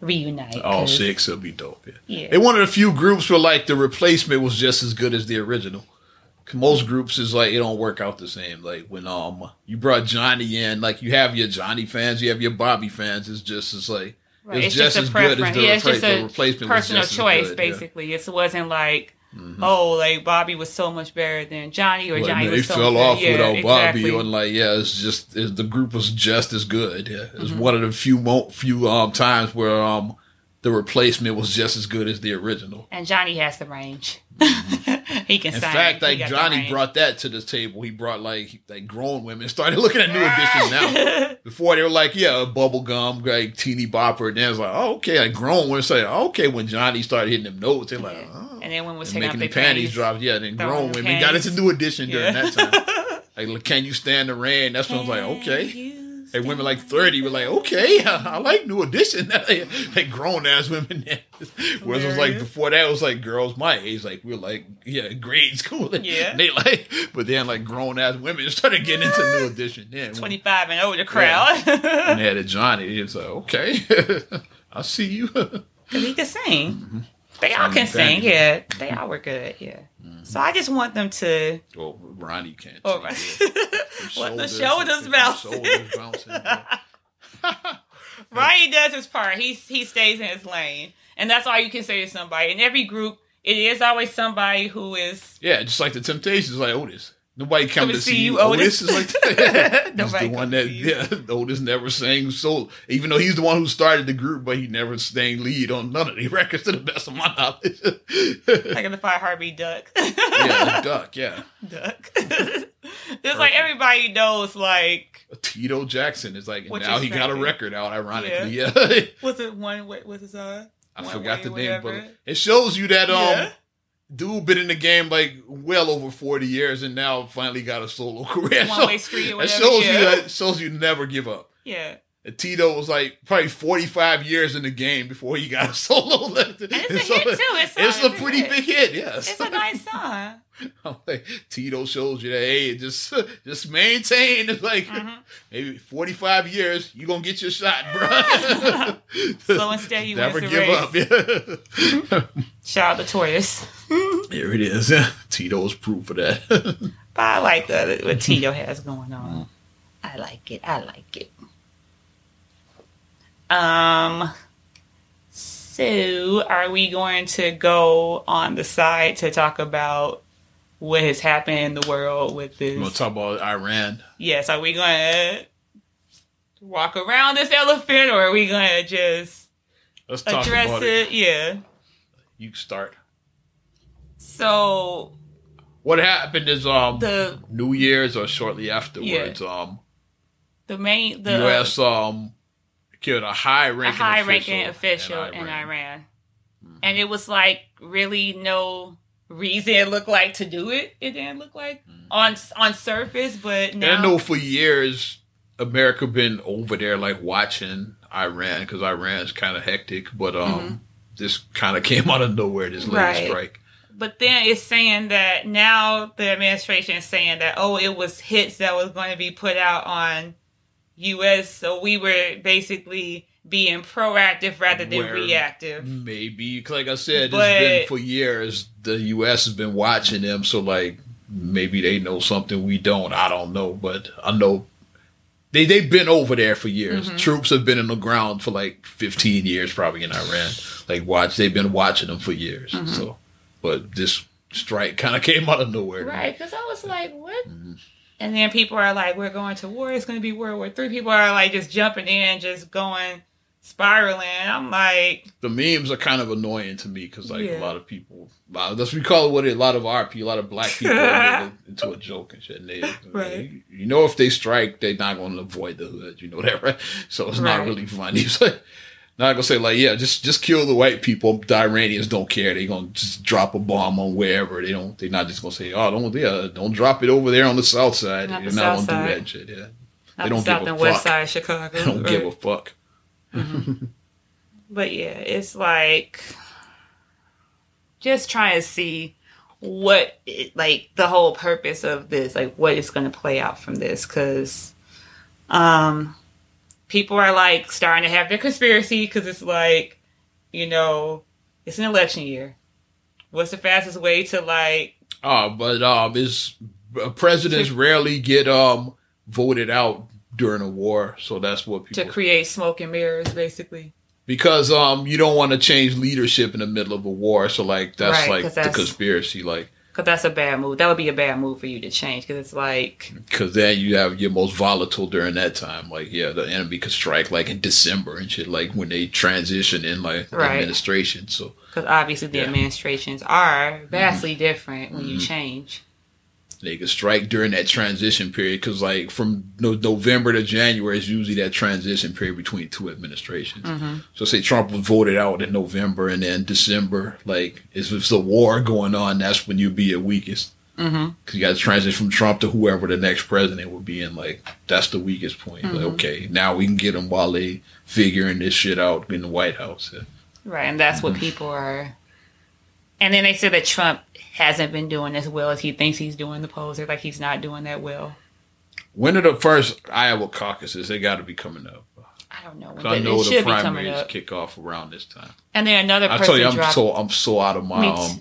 reunite. All six will be dope. Yeah. They wanted a few groups where like the replacement was just as good as the original. Most groups is like it don't work out the same. Like when you brought Johnny in, like you have your Johnny fans, you have your Bobby fans. It's just as like it's just as good as the replacement. Personal choice, basically. Yeah. It wasn't like. Mm-hmm. Oh, like Bobby was so much better than Johnny, or like, Johnny was so much better. They fell off without Bobby, and like, it's just the group was just as good. It's one of the few times where the replacement was just as good as the original. And Johnny has the range. Mm-hmm. He can sign. In fact, like Johnny brought that to the table. He brought like grown women started looking at New Edition now. Before they were like, yeah, bubble gum, like teeny bopper. And then it's like, oh, okay. Like grown women say, oh, okay. When Johnny started hitting them notes, they're like, oh. And then when was taking making the panties drop. Yeah. Then grown women got into New Edition during that time. Like, can you stand the rain? That's when I was like, okay. And women like 30 were like, okay, I like New Edition. Like grown ass women. Whereas it was like before that, it was like girls my age, like we were like, yeah, grade school. Yeah. And they like, but then like grown ass women started getting into New Edition. Yeah, 25 and older crowd. Yeah. And they had a Johnny. It was like, okay, I'll see you. Because he can sing. Mm-hmm. They all can sing. Yeah, they all were good. Yeah. Mm-hmm. So I just want them to. Well, Ronnie can't. Oh, right. Let the shoulders bounce. Ronnie does his part. He stays in his lane, and that's all you can say to somebody. In every group, it is always somebody who is. Yeah, just like the Temptations, like Otis. Nobody come to see you, Otis. Is like he's the one that Otis never sang solo. Even though he's the one who started the group, but he never sang lead on none of the records to the best of my knowledge. Like in the Fire Heartbeat Duck. Yeah, Duck, yeah. Duck. It's like everybody knows like Tito Jackson is like, and now he got a record out, ironically. Yeah. Was it one what was his I forgot the name, but it shows you that dude been in the game like well over 40 years and now finally got a solo career. One Way Street or whatever. It shows you that shows you never give up. Yeah. And Tito was like probably 45 years in the game before he got a solo. And it's a hit too. It's a pretty big hit, yes. It's a nice song. Like, Tito shows you that, hey, just maintain. It's like maybe 45 years, you're going to get your shot, bro. So instead you never give up. Yeah. Shout out to Toyus. There it is. Tito's proof of that. But I like what Tito has going on. I like it. So are we going to go on the side to talk about what has happened in the world with this? We'll talk about Iran. Yes. Are we going to walk around this elephant or are we going to just address it? Yeah. You start. So what happened is, the New Year's or shortly afterwards, the U.S., killed a high-ranking official in Iran. Mm-hmm. And it was like really no reason it looked like to do it. It didn't look like on surface, but now. And I know for years America been over there like watching Iran because Iran's kind of hectic, but this kind of came out of nowhere, this latest strike. But then it's saying that now the administration is saying that, oh, it was hits that was going to be put out on U.S., so we were basically being proactive rather than reactive. Maybe, because like I said, it's been for years, the U.S. has been watching them, so like maybe they know something we don't. I don't know, but I know they've been over there for years. Mm-hmm. Troops have been on the ground for like 15 years probably in Iran. Like they've been watching them for years. Mm-hmm. So, but this strike kind of came out of nowhere. Right, because I was like, what? Mm-hmm. And then people are like, we're going to war. It's going to be World War III. People are like just jumping in, just going, spiraling. I'm like... The memes are kind of annoying to me because like a lot of people... That's what we call it what a lot of our people, a lot of black people are into a joke and shit. And you know if they strike, they're not going to avoid the hood. You know that, right? So it's not really funny. It's like, not going to say like, yeah, just kill the white people. The Iranians don't care. They're going to just drop a bomb on wherever. They're not just going to say, oh, don't drop it over there on the south side. They're not going to do that shit. Yeah. They don't give a west side Chicago. They don't give a fuck. Mm-hmm. But yeah, it's like just trying to see what like the whole purpose of this, like what is going to play out from this. Cause, people are like starting to have their conspiracy because it's like, you know, it's an election year. What's the fastest way to like? But presidents rarely get voted out during a war, so that's what people to create smoke and mirrors basically. Because you don't want to change leadership in the middle of a war, so like that's the conspiracy. Like Because that's a bad move. That would be a bad move for you to change. Because it's like... Because then you have your most volatile during that time. Like, yeah, the enemy could strike, like, in December and shit. Like, when they transition in, like, right. the administration. So because obviously the administrations are vastly different when you change. They could strike during that transition period. Because, like, from November to January is usually that transition period between two administrations. Mm-hmm. So, say Trump was voted out in November and then December, like, if it's a war going on, that's when you'd be at weakest. Because you got to transition from Trump to whoever the next president would be. And, like, that's the weakest point. Like, okay, now we can get them while they figuring this shit out in the White House. Yeah. Right, and that's what people are... And then they said that Trump hasn't been doing as well as he thinks he's doing the polls. They're like, he's not doing that well. When are the first Iowa caucuses? They got to be coming up. I don't know. When I know the primaries kick off around this time. And then another person I tell you, I'm so out of my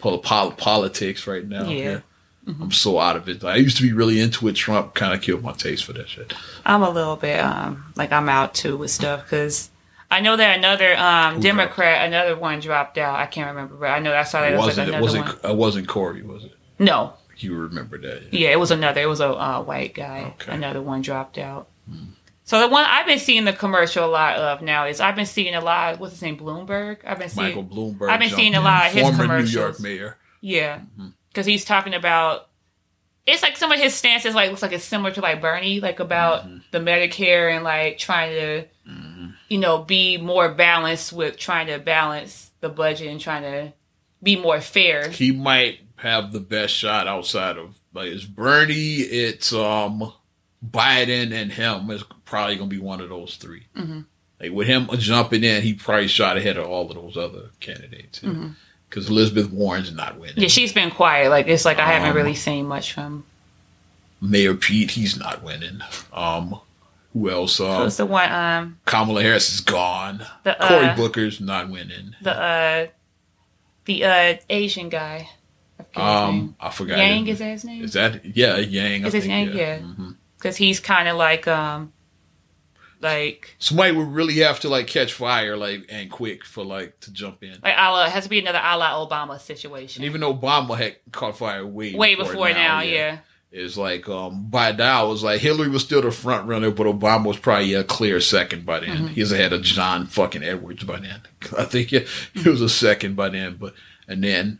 politics right now. Yeah. Mm-hmm. I'm so out of it. I used to be really into it. Trump kind of killed my taste for that shit. I'm a little bit, I'm out too with stuff because... I know that another Democrat, another one dropped out. I can't remember, but I know I saw that. It wasn't another one. It wasn't Corey, was it? No. You remember that? Yeah, it was another. It was a white guy. Okay. Another one dropped out. Hmm. So the one I've been seeing the commercial a lot of now is I've been seeing a lot. What's his name? Bloomberg. Michael Bloomberg. I've been seeing a lot of his commercials. Former New York mayor. Yeah, because he's talking about. It's like some of his stances like looks like it's similar to like Bernie, like about the Medicare and like trying to. You know, be more balanced with trying to balance the budget and trying to be more fair. He might have the best shot outside of like it's Bernie, it's Biden, and him is probably gonna be one of those three. Mm-hmm. Like with him jumping in, he probably shot ahead of all of those other candidates because Elizabeth Warren's not winning. Yeah, she's been quiet. Like it's like I haven't really seen much from Mayor Pete. He's not winning. Who else? Who's the one? Kamala Harris is gone. Cory Booker's not winning. The Asian guy. I forgot. Yang is that his name? Is that Yang? Is his name? Yeah. Because he's kind of like somebody would really have to like catch fire like and quick for like to jump in. Like it has to be another a la Obama situation. And even though Obama had caught fire way before now, yeah. It's like by now, it was like Hillary was still the front runner, but Obama was probably a clear second by then. He was ahead of John fucking Edwards by then. I think he was a second by then. But and then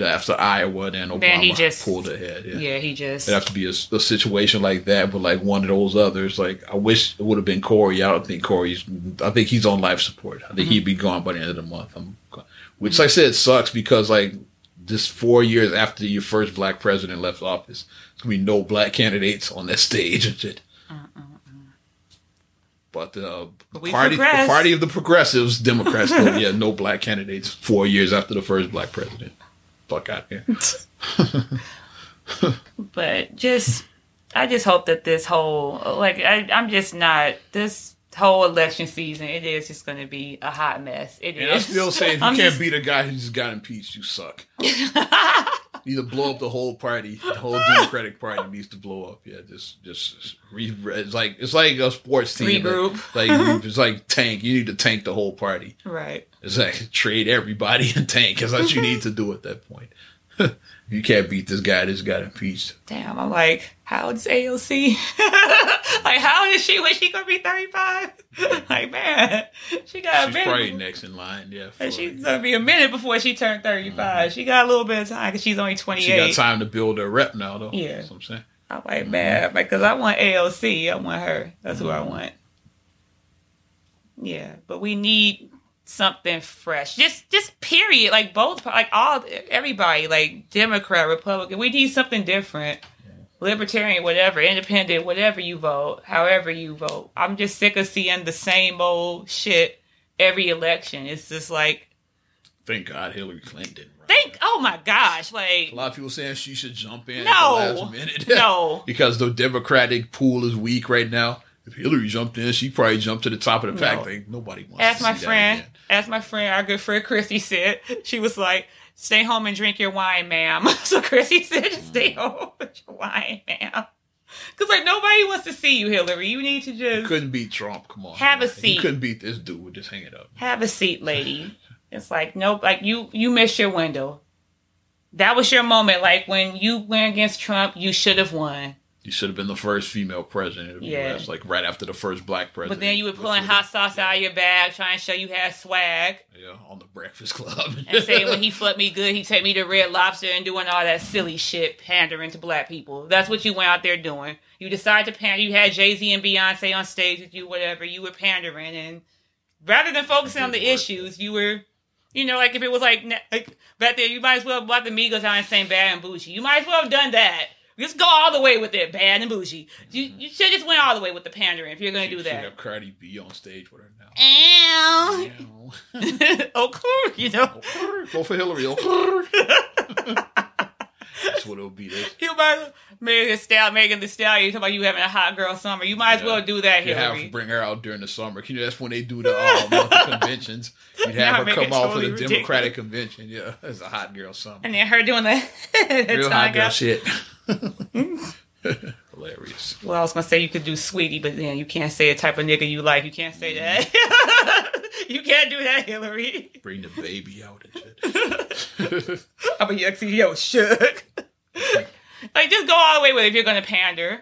after Iowa, then Obama he just pulled ahead. Yeah, he just. It'd have to be a situation like that, but like one of those others. Like I wish it would have been Corey. I don't think Corey's. I think he's on life support. I think he'd be gone by the end of the month. Which, like I said, sucks because like. Just 4 years after your first black president left office, there's going to be no black candidates on that stage and shit. But the party of the progressives, Democrats, no black candidates 4 years after the first black president. Fuck out of here. But I just hope that this whole, this whole election season, it is just going to be a hot mess. And I'm still saying if you can't be the guy who just got impeached, you suck. Either blow up the whole party, the whole Democratic Party needs to blow up. Yeah, just it's like a sports team. Regroup. It's like tank. You need to tank the whole party. Right. It's like trade everybody and tank. That's what you need to do at that point. You can't beat this guy. This got impeached. Damn, I'm like, how old is AOC? Like, how old is she when she gonna be 35? Like, man, she got a minute. She's probably next in line, yeah. And she's gonna be a minute before she turned 35. She got a little bit of time because she's only 28. She got time to build her rep now, though. Yeah, that's what I'm saying. I'm like, man, because I want AOC. I want her. That's who I want. Yeah, but we need something fresh, just period. Like both, like all, everybody, like Democrat, Republican. We need something different. Libertarian, whatever, independent, whatever you vote, however you vote. I'm just sick of seeing the same old shit every election. It's just like, thank God Hillary Clinton didn't run. Oh my gosh, like a lot of people saying she should jump in at the last minute. No, because the Democratic pool is weak right now. If Hillary jumped in, she probably jumped to the top of the pack. Like, nobody wants to see that again. As my friend, our good friend Chrissy said, she was like, stay home and drink your wine, ma'am. So Chrissy said, just stay home with your wine, ma'am. Because, like, nobody wants to see you, Hillary. You need to just... You couldn't beat Trump. Come on. Have a seat. You couldn't beat this dude. Just hang it up. Have a seat, lady. It's like, nope, like you missed your window. That was your moment. Like when you went against Trump, you should have won. You should have been the first female president of the U.S., like right after the first black president. But then you were pulling hot sauce out of your bag, trying to show you had swag. Yeah, on the Breakfast Club. And saying when he flipped me good, he take me to Red Lobster and doing all that silly shit, pandering to black people. That's what you went out there doing. You decided to pander. You had Jay Z and Beyonce on stage with you, whatever. You were pandering. And rather than focusing on the issues, you were... You know, like if it was like back there, you might as well bought the Migos out and saying Bad and Bougie. You might as well have done that. Just go all the way with it, Bad and Bougie. You should just went all the way with the pandering if you're going to do that. You should have Cardi B on stage with her now. Ow. Okay, you know. Okay. Go for Hillary. Okay. That's what it'll be. This. You might as well. Megan the Stallion. You're talking about you having a hot girl summer. You might as well do that, Hillary. You have to bring her out during the summer. You know, that's when they do the conventions. You'd have her come out for the Democratic convention. Yeah, it's a hot girl summer. And then her doing the... real hot girl shit. Hilarious. Well, I was going to say you could do Sweetie, but then you can't say the type of nigga you like. You can't say that. You can't do that, Hillary. Bring the baby out and shit. I'm a yo, shook. Like, just go all the way with it if you're going to pander.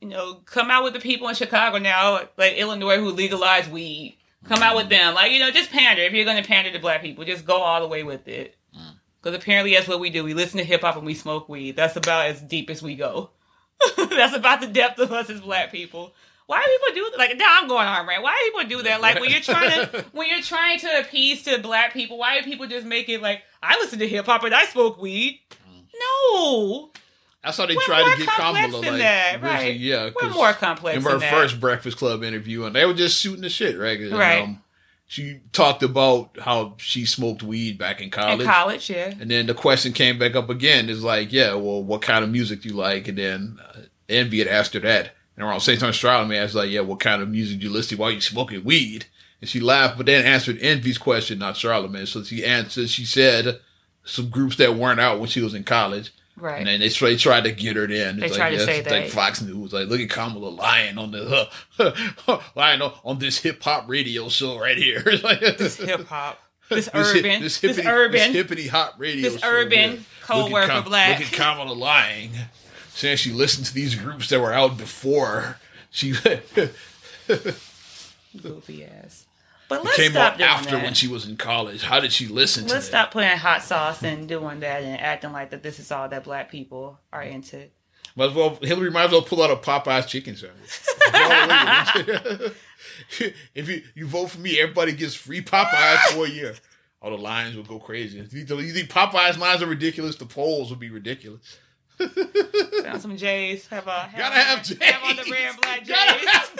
You know, come out with the people in Chicago now, like Illinois, who legalized weed. Come out with them. Like, you know, just pander. If you're going to pander to black people, just go all the way with it. Because apparently that's what we do. We listen to hip-hop and we smoke weed. That's about as deep as we go. That's about the depth of us as black people. Why do people do that? Like, now I'm going on, right? Why do people do that? Like, when you're trying to appease to black people, why do people just make it like, I listen to hip-hop and I smoke weed? No. That's how they try to get Kamala like that, right? Yeah, we're more complex than that. In her first Breakfast Club interview, and they were just shooting the shit, right? Right. She talked about how she smoked weed back in college. In college, yeah. And then the question came back up again. It's like, yeah, well, what kind of music do you like? And then Envy had asked her that. And around the same time, Stroud asked, like, yeah, what kind of music do you listen to while you smoking weed? And she laughed, but then answered Envy's question, not Charlamagne. So she answered, she said some groups that weren't out when she was in college. Right. And then they tried to get her in. It's they tried to say that. Like Fox News. Like, look at Kamala lying on the lying on this hip hop radio show right here. This hip hop. This urban cold word for black. Look at Kamala lying. Saying she listened to these groups that were out before she goofy ass. But let's came stop out doing after that. When she was in college. How did she listen to that? Let's stop playing hot sauce and doing that and acting like that this is all that black people are into. Might as well, Hillary might as well pull out a Popeye's chicken sandwich. If you vote for me, everybody gets free Popeye's for a year. All the lines will go crazy. You think Popeye's lines are ridiculous? The polls would be ridiculous. Found some J's. Have on the red and black J's. Gotta have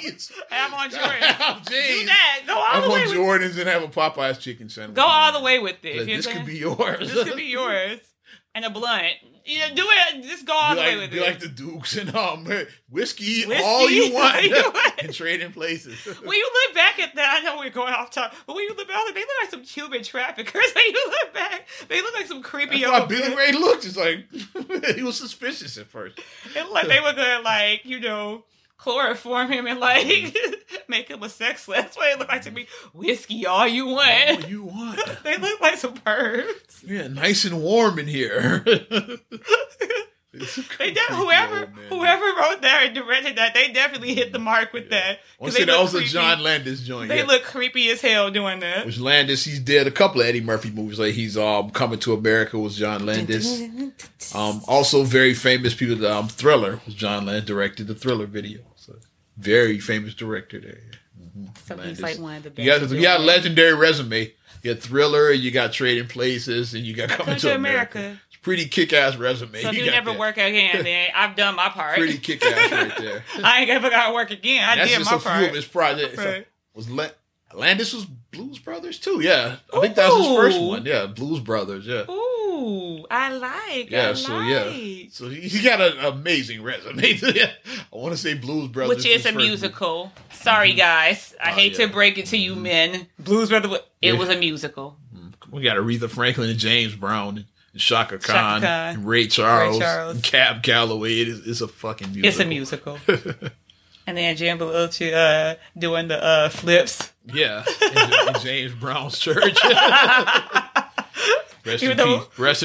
J's. Have on Jordans. Have J's. Do that. Go all the way. Have on Jordans and have a Popeye's chicken sandwich. Go all the way with it. Like, this could be yours. This could be yours. And a blunt. You know, do it. Just go all the way with it. Be like the Dukes and whiskey all you want. And trading places. When you look back at that, I know we're going off topic, but when you look back, they look like some Cuban traffickers. When you look back, they look like some creepy. That's how Billy Ray looked. It's like he was suspicious at first. It looked like they were gonna chloroform him and make him a sex slave. That's what it looked like to me. Whiskey all you want. All you want. They look like some pervs. Yeah, nice and warm in here. Whoever wrote that and directed that, they definitely hit the mark with that. That was a John Landis joint. They look creepy as hell doing that. Which Landis, he's did a couple of Eddie Murphy movies. Like he's Coming to America was John Landis. Also very famous people. The Thriller was John Landis directed the Thriller video. So very famous director there. Mm-hmm. So Landis. He's like one of the best. You got a legendary resume. You got Thriller. You got Trading Places, and you got Coming to America. Pretty kick-ass resume. So if you never work again, then I've done my part. Pretty kick-ass right there. I ain't ever got to work again. I did my part. That's just a few of his projects. Right. Landis was Blues Brothers, too. Yeah. I think that was his first one. Yeah, Blues Brothers. Yeah. Ooh, So he got an amazing resume. I want to say Blues Brothers. Which is a musical. Movie. Sorry, guys. I hate to break it to you men. Blues Brothers, it was a musical. We got Aretha Franklin and James Brown. Shaka Khan and Ray Charles. And Cab Calloway. It's a fucking musical. It's a musical. And then Jim Belushi doing the flips. Yeah, in James Brown's church. Rest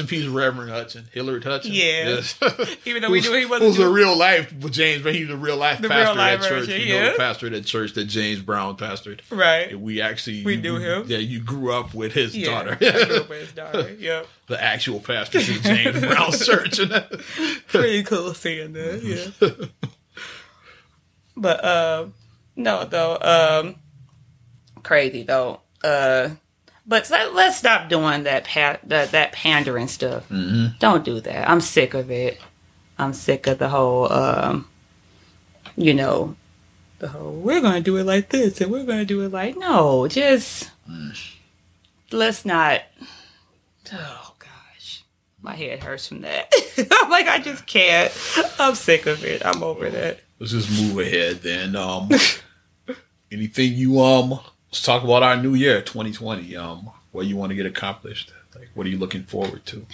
in peace, Reverend Hudson, Hillard Hudson. Yeah, yes. Even though we knew he wasn't. Who's a real life James? But he was a real life pastor at church. You know, the pastor at church that James Brown pastored. Right. And we knew him. Yeah, you grew up with his daughter. I grew up with his daughter. Yep. The actual pastor to James Brown's church. Pretty cool seeing that. Yeah. But no, though, crazy though. But let's stop doing that pandering stuff. Mm-hmm. Don't do that. I'm sick of it. I'm sick of the whole, we're going to do it like this and we're going to do it like, no, just let's not. Oh, gosh. My head hurts from that. I'm like, I just can't. I'm sick of it. I'm over that. Let's just move ahead then. Anything you, let's talk about our new year, 2020. What you want to get accomplished? Like, what are you looking forward to?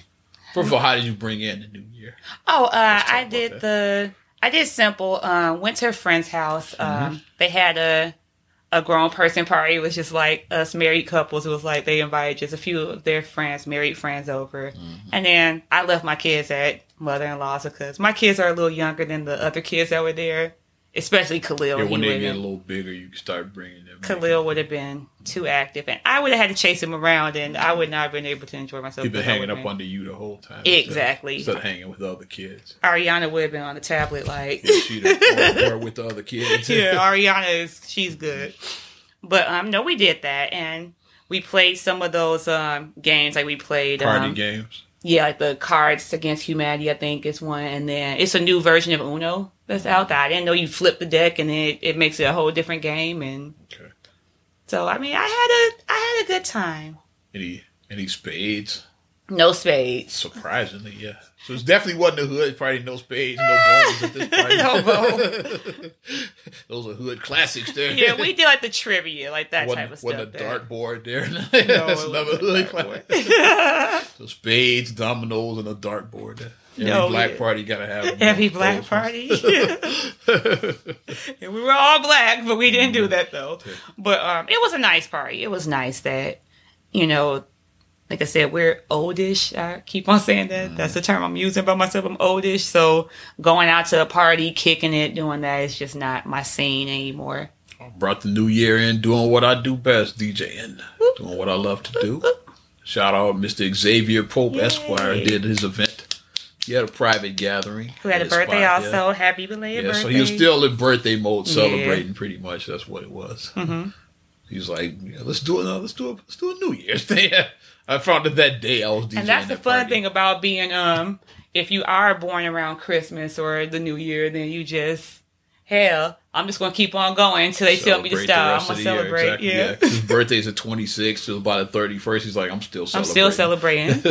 First of all, how did you bring in the new year? Oh, I did simple. Went to a friend's house. They had a grown person party. It was just like us married couples. It was like they invited just a few of their friends, married friends, over. Mm-hmm. And then I left my kids at mother-in-law's because my kids are a little younger than the other kids that were there. Especially Khalil. Yeah, when they get a little bigger, you can start bringing them. Khalil would have been too active, and I would have had to chase him around, and I would not have been able to enjoy myself. He'd been hanging up under you the whole time. Exactly. Instead of hanging with other kids. Ariana would have been on the tablet, like. Yeah, she'd have with the other kids. Yeah, Ariana she's good. But no, we did that, and we played some of those games, like we played party games. Yeah, like the Cards Against Humanity, I think, is one. And then it's a new version of Uno that's out there. I didn't know you flip the deck and it makes it a whole different game. And okay. So, I mean, I had a good time. Any spades? No spades. Surprisingly, yeah. So it definitely wasn't a hood. Probably no spades, no bones at this party. No bones. Those are hood classics there. Yeah, we did like the trivia, like that type of stuff. Wasn't a dartboard there. No, that's another hood classic. So spades, dominoes, and a dartboard. Every black party gotta have them. Every black party. And we were all black, but we didn't do that though. Yeah. But it was a nice party. It was nice that, like I said, we're oldish. I keep on saying that. That's the term I'm using by myself. I'm oldish. So going out to a party, kicking it, doing that is just not my scene anymore. I brought the new year in doing what I do best, DJing. Whoop. Doing what I love to do. Whoop. Shout out Mr. Xavier Pope Esquire. Did his event. He had a private gathering. Who had a birthday spot, also. Yeah. Happy belated birthday. So he was still in birthday mode, celebrating pretty much. That's what it was. Mm-hmm. He's like, let's do it. Let's do a New Year's thing. I found it that day I was DJing. And that's the fun thing about being, if you are born around Christmas or the New Year, then you just, I'm just going to keep on going until they tell me to stop. I'm going to celebrate. Exactly, yeah. His birthday's the 26th till about the 31st. He's like, I'm still celebrating.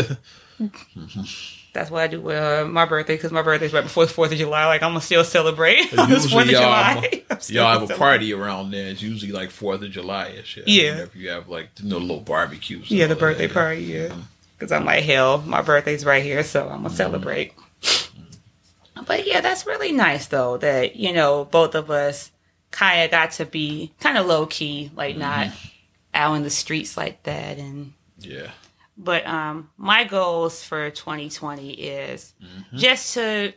That's what I do with my birthday, because my birthday's right before the 4th of July. Like, I'm going to still celebrate on the 4th of July. Y'all have a party around there. It's usually like 4th of July-ish. Yeah. Whenever you have like little barbecues. Yeah, the birthday party, yeah. Because I'm like, my birthday's right here, so I'm going to celebrate. But yeah, that's really nice, though, that, both of us kind of got to be kind of low-key, like not out in the streets like that. And yeah. But my goals for 2020 is just to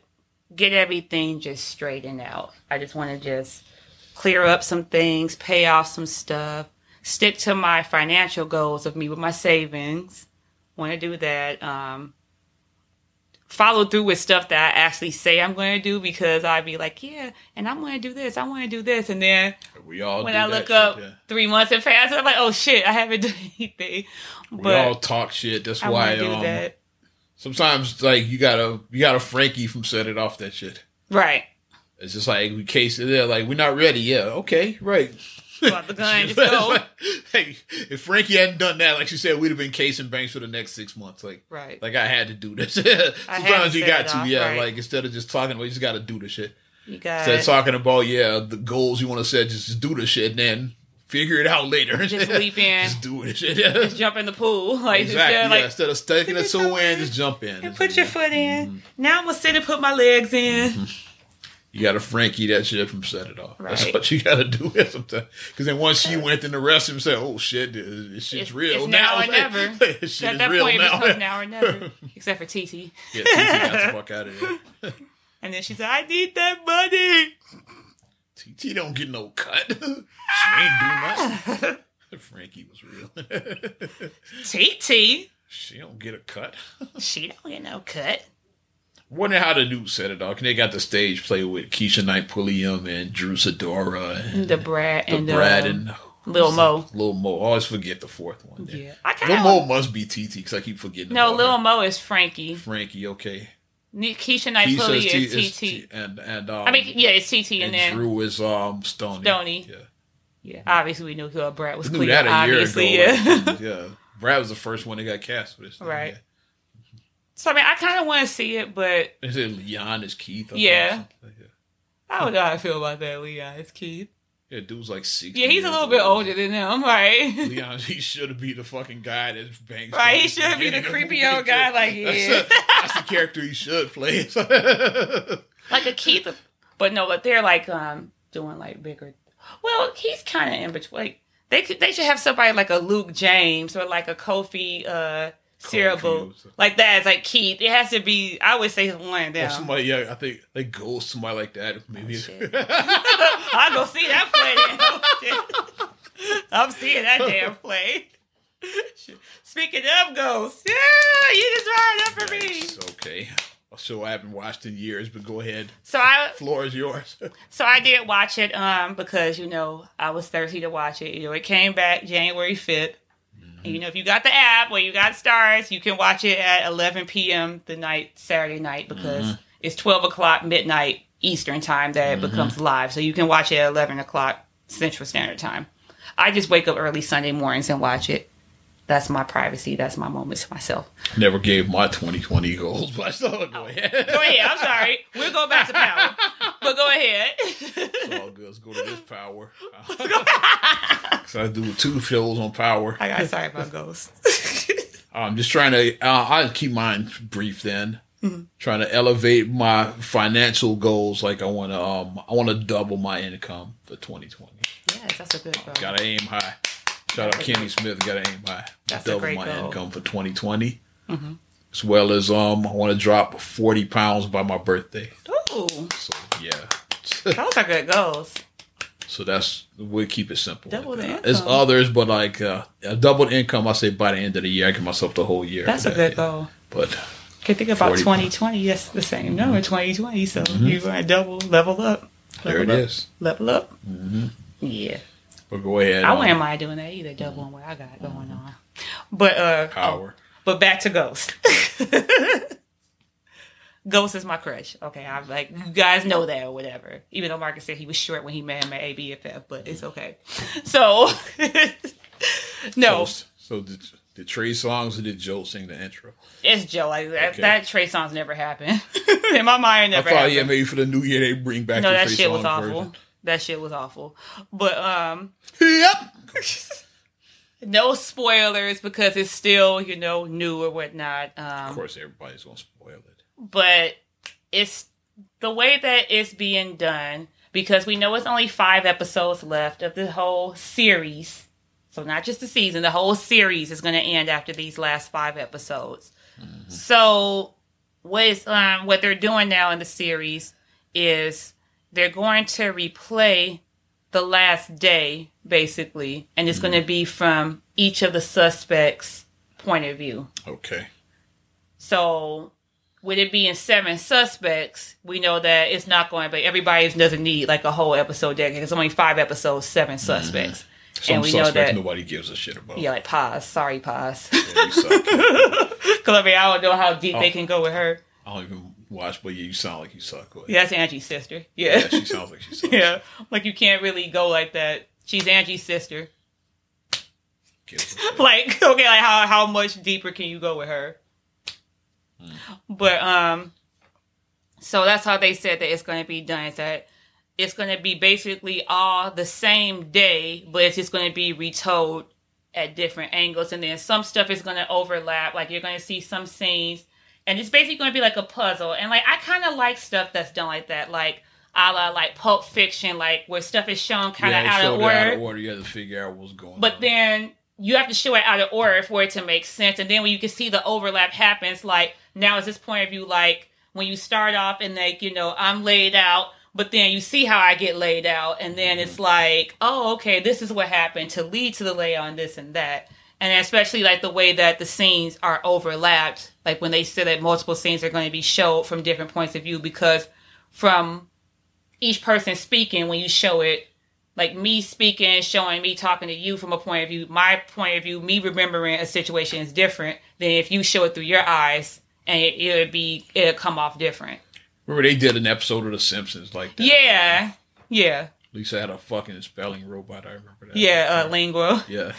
get everything just straightened out. I just want to just clear up some things, pay off some stuff, stick to my financial goals of me with my savings. Want to do that. Follow through with stuff that I actually say I'm going to do, because I'd be like, and I'm going to do this. I want to do this. And then when I look up, 3 months have passed, and I'm like, oh, shit, I haven't done anything. We all talk shit. That's why sometimes like you gotta Frankie from Set It Off that shit. Right. It's just like we case it there. Like, we're not ready. Yeah. Okay. Right. The gun, just go. Hey, if Frankie hadn't done that, like she said, we'd have been casing banks for the next 6 months. Like, right. Like, I had to do this. Sometimes you got to, right. Like, instead of just talking, you just got to do the shit. Instead of talking about, the goals you want to set, just do the shit, and then figure it out later. Just leap in. Just do it. Just jump in the pool. Like, exactly. Instead of sticking it somewhere, just jump in. And put your foot in. Now I'm going to sit and put my legs in. You got to Frankie that shit from Set It Off. Right. That's what you got to do it sometimes. Because then once you went, then the rest of them said, oh, shit, this shit's real. It's now or never. Shit at that point, it was now or never. Except for TT. Yeah, TT got the fuck out of there. And then she said, I need that money. TT don't get no cut. She ain't do much. Frankie was real. TT? She don't get a cut. She don't get no cut. Wonder how the dude set it off. They got the stage play with Keisha Knight Pulliam and Drew Sidora and the Brad and Lil Mo. Lil Mo. I always forget the fourth one. There. Yeah, Lil Mo must be TT because I keep forgetting. No, Lil Mo is Frankie. Frankie, okay. Keisha Knight Pulliam is TT. It's TT in there. Drew is Stoney. Stoney. Yeah. Obviously, we knew who Brad was. We knew that a year ago. Yeah. Yeah. Brad was the first one that got cast for this thing. Right. Yeah. So, I kind of want to see it, but... Is it Leon is Keith? Yeah. I don't know how I feel about that, Leon is Keith. Yeah, dude's like 60. Yeah, he's a little bit older than him, right? Leon, he should be the fucking guy that's bangs. Right, he should be the creepy old guy like he is. That's the character he should play. Like a Keith, but no, but they're like doing like bigger... Well, he's kind of in between. Like, they should have somebody like a Luke James or like a Kofi... Terrible. Like that. It's like Keith. It has to be, I would say, one down. Or somebody, yeah, I think they go somebody like that. Maybe. Oh, I'll go see that play. Oh, shit. I'm seeing that damn play. Speaking of ghosts, yeah, you just fired up for me. It's okay. So I haven't watched in years, but go ahead. So floor is yours. So I did watch it because, I was thirsty to watch it. It came back January 5th. If you got the app or you got stars, you can watch it at 11 p.m. the night, Saturday night, because it's 12 o'clock midnight Eastern time that it becomes live. So you can watch it at 11 o'clock Central Standard Time. I just wake up early Sunday mornings and watch it. That's my privacy. That's my moments to myself. Never gave my 2020 goals, but I still go ahead. Go ahead. I'm sorry. We'll go back to power. But go ahead. It's all good. Let's go to this power. So I do 2 shows on power. I got sorry about goals. I'm just trying to, I'll keep mine brief then. Mm-hmm. Trying to elevate my financial goals. Like I want to double my income for 2020. Yes, that's a good goal. Gotta aim high. Shout out Kenny Smith. Got to aim high. Double my income for 2020. Mm-hmm. As well as I want to drop 40 pounds by my birthday. Ooh. So, yeah. Those are good goals. So we'll keep it simple. Double the income. There's others, but like double income, I say by the end of the year, I give myself the whole year. That's a good goal. But I can think about 2020. Yes, the same number, 2020. So you're going to level up. There it is. Level up. Mm-hmm. Yeah. But go ahead. I wouldn't mind doing that either, doubling what I got going on. But power. But back to Ghost. Ghost is my crush. Okay, I'm like, you guys know that or whatever. Even though Marcus said he was short when he met him at ABFF, but it's okay. So, no. So did Trey Songz or did Joe sing the intro? It's Joe. Like that Trey Songz never happened. In my mind, it never happened. Yeah, maybe for the new year they bring back the Trey Songz version. No, that shit was awful. That shit was awful. But, yep. No spoilers because it's still, new or whatnot. Of course, everybody's going to spoil it. But it's the way that it's being done because we know it's only 5 episodes left of the whole series. So, not just the season, the whole series is going to end after these last 5 episodes. Mm-hmm. So, what they're doing now in the series is. They're going to replay the last day, basically, and it's going to be from each of the suspects' point of view. Okay. So, with it being 7 suspects, we know that it's not going to be... Everybody doesn't need, like, a whole episode there. It's only 5 episodes, 7 suspects. Mm-hmm. Some and we suspects know that, nobody gives a shit about. Yeah, like, pause. Sorry, pause. Yeah, you suck. Because, I don't know how deep they can go with her. I don't even... Watch, but you sound like you suck. Like. Yeah, that's Angie's sister. Yeah. Yeah, she sounds like she sucks. Yeah, like you can't really go like that. She's Angie's sister. Like, okay, like how much deeper can you go with her? Hmm. But so that's how they said that it's going to be done. Is that it's going to be basically all the same day, but it's just going to be retold at different angles, and then some stuff is going to overlap. Like you're going to see some scenes. And it's basically going to be like a puzzle. And, like, I kind of like stuff that's done like that. Like, a la like Pulp Fiction, like where stuff is shown kind of out of order. You have to figure out what's going on. But then you have to show it out of order for it to make sense. And then when you can see the overlap happens, like now is this point of view, like when you start off and like, you know, I'm laid out, but then you see how I get laid out. And then it's like, oh, okay, this is what happened to lead to the lay on this and that. And especially like the way that the scenes are overlapped, like when they said that multiple scenes are going to be showed from different points of view, because from each person speaking, when you show it, like me speaking, showing me talking to you from a point of view, my point of view, me remembering a situation is different than if you show it through your eyes, and it'll come off different. Remember they did an episode of The Simpsons like that? Yeah, yeah. Lisa had a fucking spelling robot. I remember that. Yeah, Linguo. Yeah.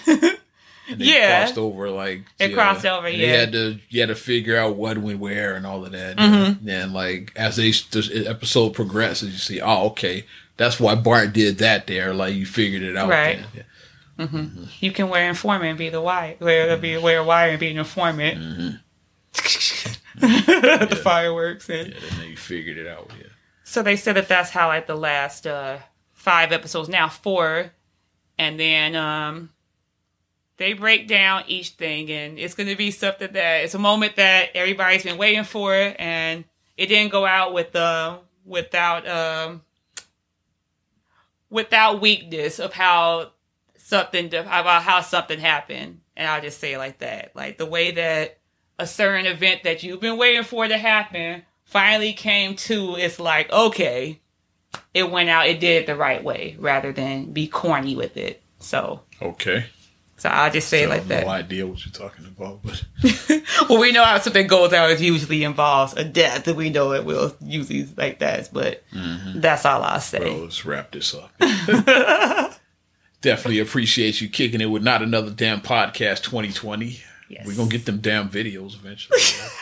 And they crossed over, like it crossed over. Yeah, you had to figure out what, when, where, and all of that. Mm-hmm. And like as the episode progresses, you see, oh, okay, that's why Bart did that there. Like you figured it out, right? Yeah. Mm-hmm. Mm-hmm. You can wear informant and be the wire. Wear a wire and be an informant. Mm-hmm. Mm-hmm. The fireworks and then you figured it out. Yeah. So they said that that's how like the last 5 episodes, now 4, and then they break down each thing, and it's going to be something that it's a moment that everybody's been waiting for, and it didn't go out without weakness of how something happened. And I'll just say it like that, like the way that a certain event that you've been waiting for to happen finally came to. It's like, okay, it went out, it did it the right way, rather than be corny with it. So okay. So I'll just say it like that. I have no idea what you're talking about, but well, we know how something goes out, it usually involves a death, and we know it will usually like that. But that's all I'll say. Well, let's wrap this up. Definitely appreciate you kicking it with Not Another Damn Podcast 2020. Yes. We're gonna get them damn videos eventually.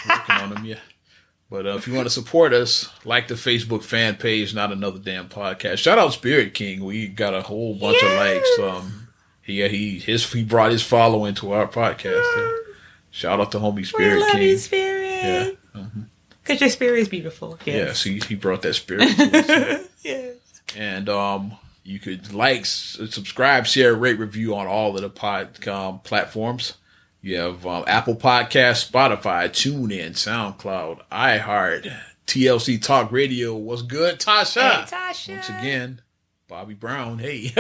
Working on them, yeah. But if you want to support us, like the Facebook fan page, Not Another Damn Podcast. Shout out Spirit King. We got a whole bunch of likes. He brought his following to our podcast. Yeah. Shout out to homie Spirit King. We love you, Spirit. Yeah. Mm-hmm. Cause your spirit is beautiful. Yes. Yeah, so he brought that spirit to us. Yeah. Yes. And you could like, subscribe, share, rate, review on all of the platforms. You have Apple Podcasts, Spotify, TuneIn, SoundCloud, iHeart, TLC Talk Radio. What's good, Tasha? Hey, Tasha. Once again. Bobby Brown, hey.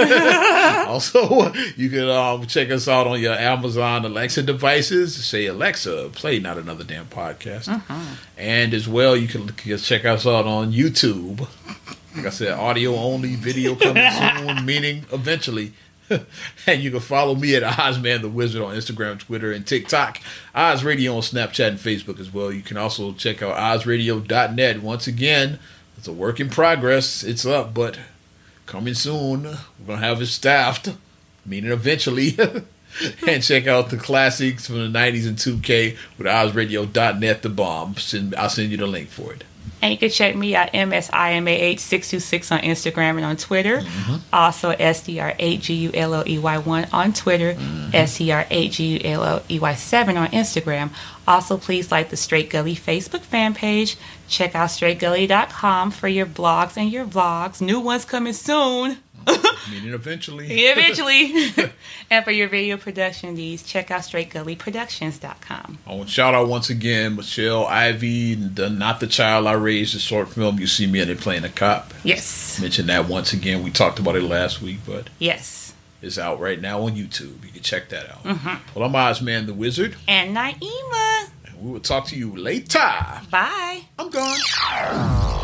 Also, you can check us out on your Amazon Alexa devices. Say, Alexa, play Not Another Damn Podcast. Uh-huh. And as well, you can check us out on YouTube. Like I said, audio only, video coming soon, meaning eventually. And you can follow me at Ozman the Wizard on Instagram, Twitter, and TikTok. Oz Radio on Snapchat and Facebook as well. You can also check out OzRadio.net. Once again, it's a work in progress. It's up, but... coming soon. We're going to have it staffed, meaning eventually. And check out the classics from the 90s and 2K with OzRadio.net, The Bomb. I'll send you the link for it. And you can check me out, MSIMAH626 on Instagram and on Twitter. Mm-hmm. Also, SDR8GULLEY1 on Twitter, SDR8GULLEY7 on Instagram. Also, please like the Straight Gully Facebook fan page. Check out straightgully.com for your blogs and your vlogs. New ones coming soon. Meaning eventually. Eventually. And for your video production needs, check out straightgullyproductions.com. I want to shout out once again Michelle Ivy, Not the Child I Raised, the short film You See Me and They Playing a Cop. Yes. Mention that once again. We talked about it last week, but yes, it's out right now on YouTube. You can check that out. Mm-hmm. Well, I'm Ozman the Wizard. And Naima. And we will talk to you later. Bye. I'm gone.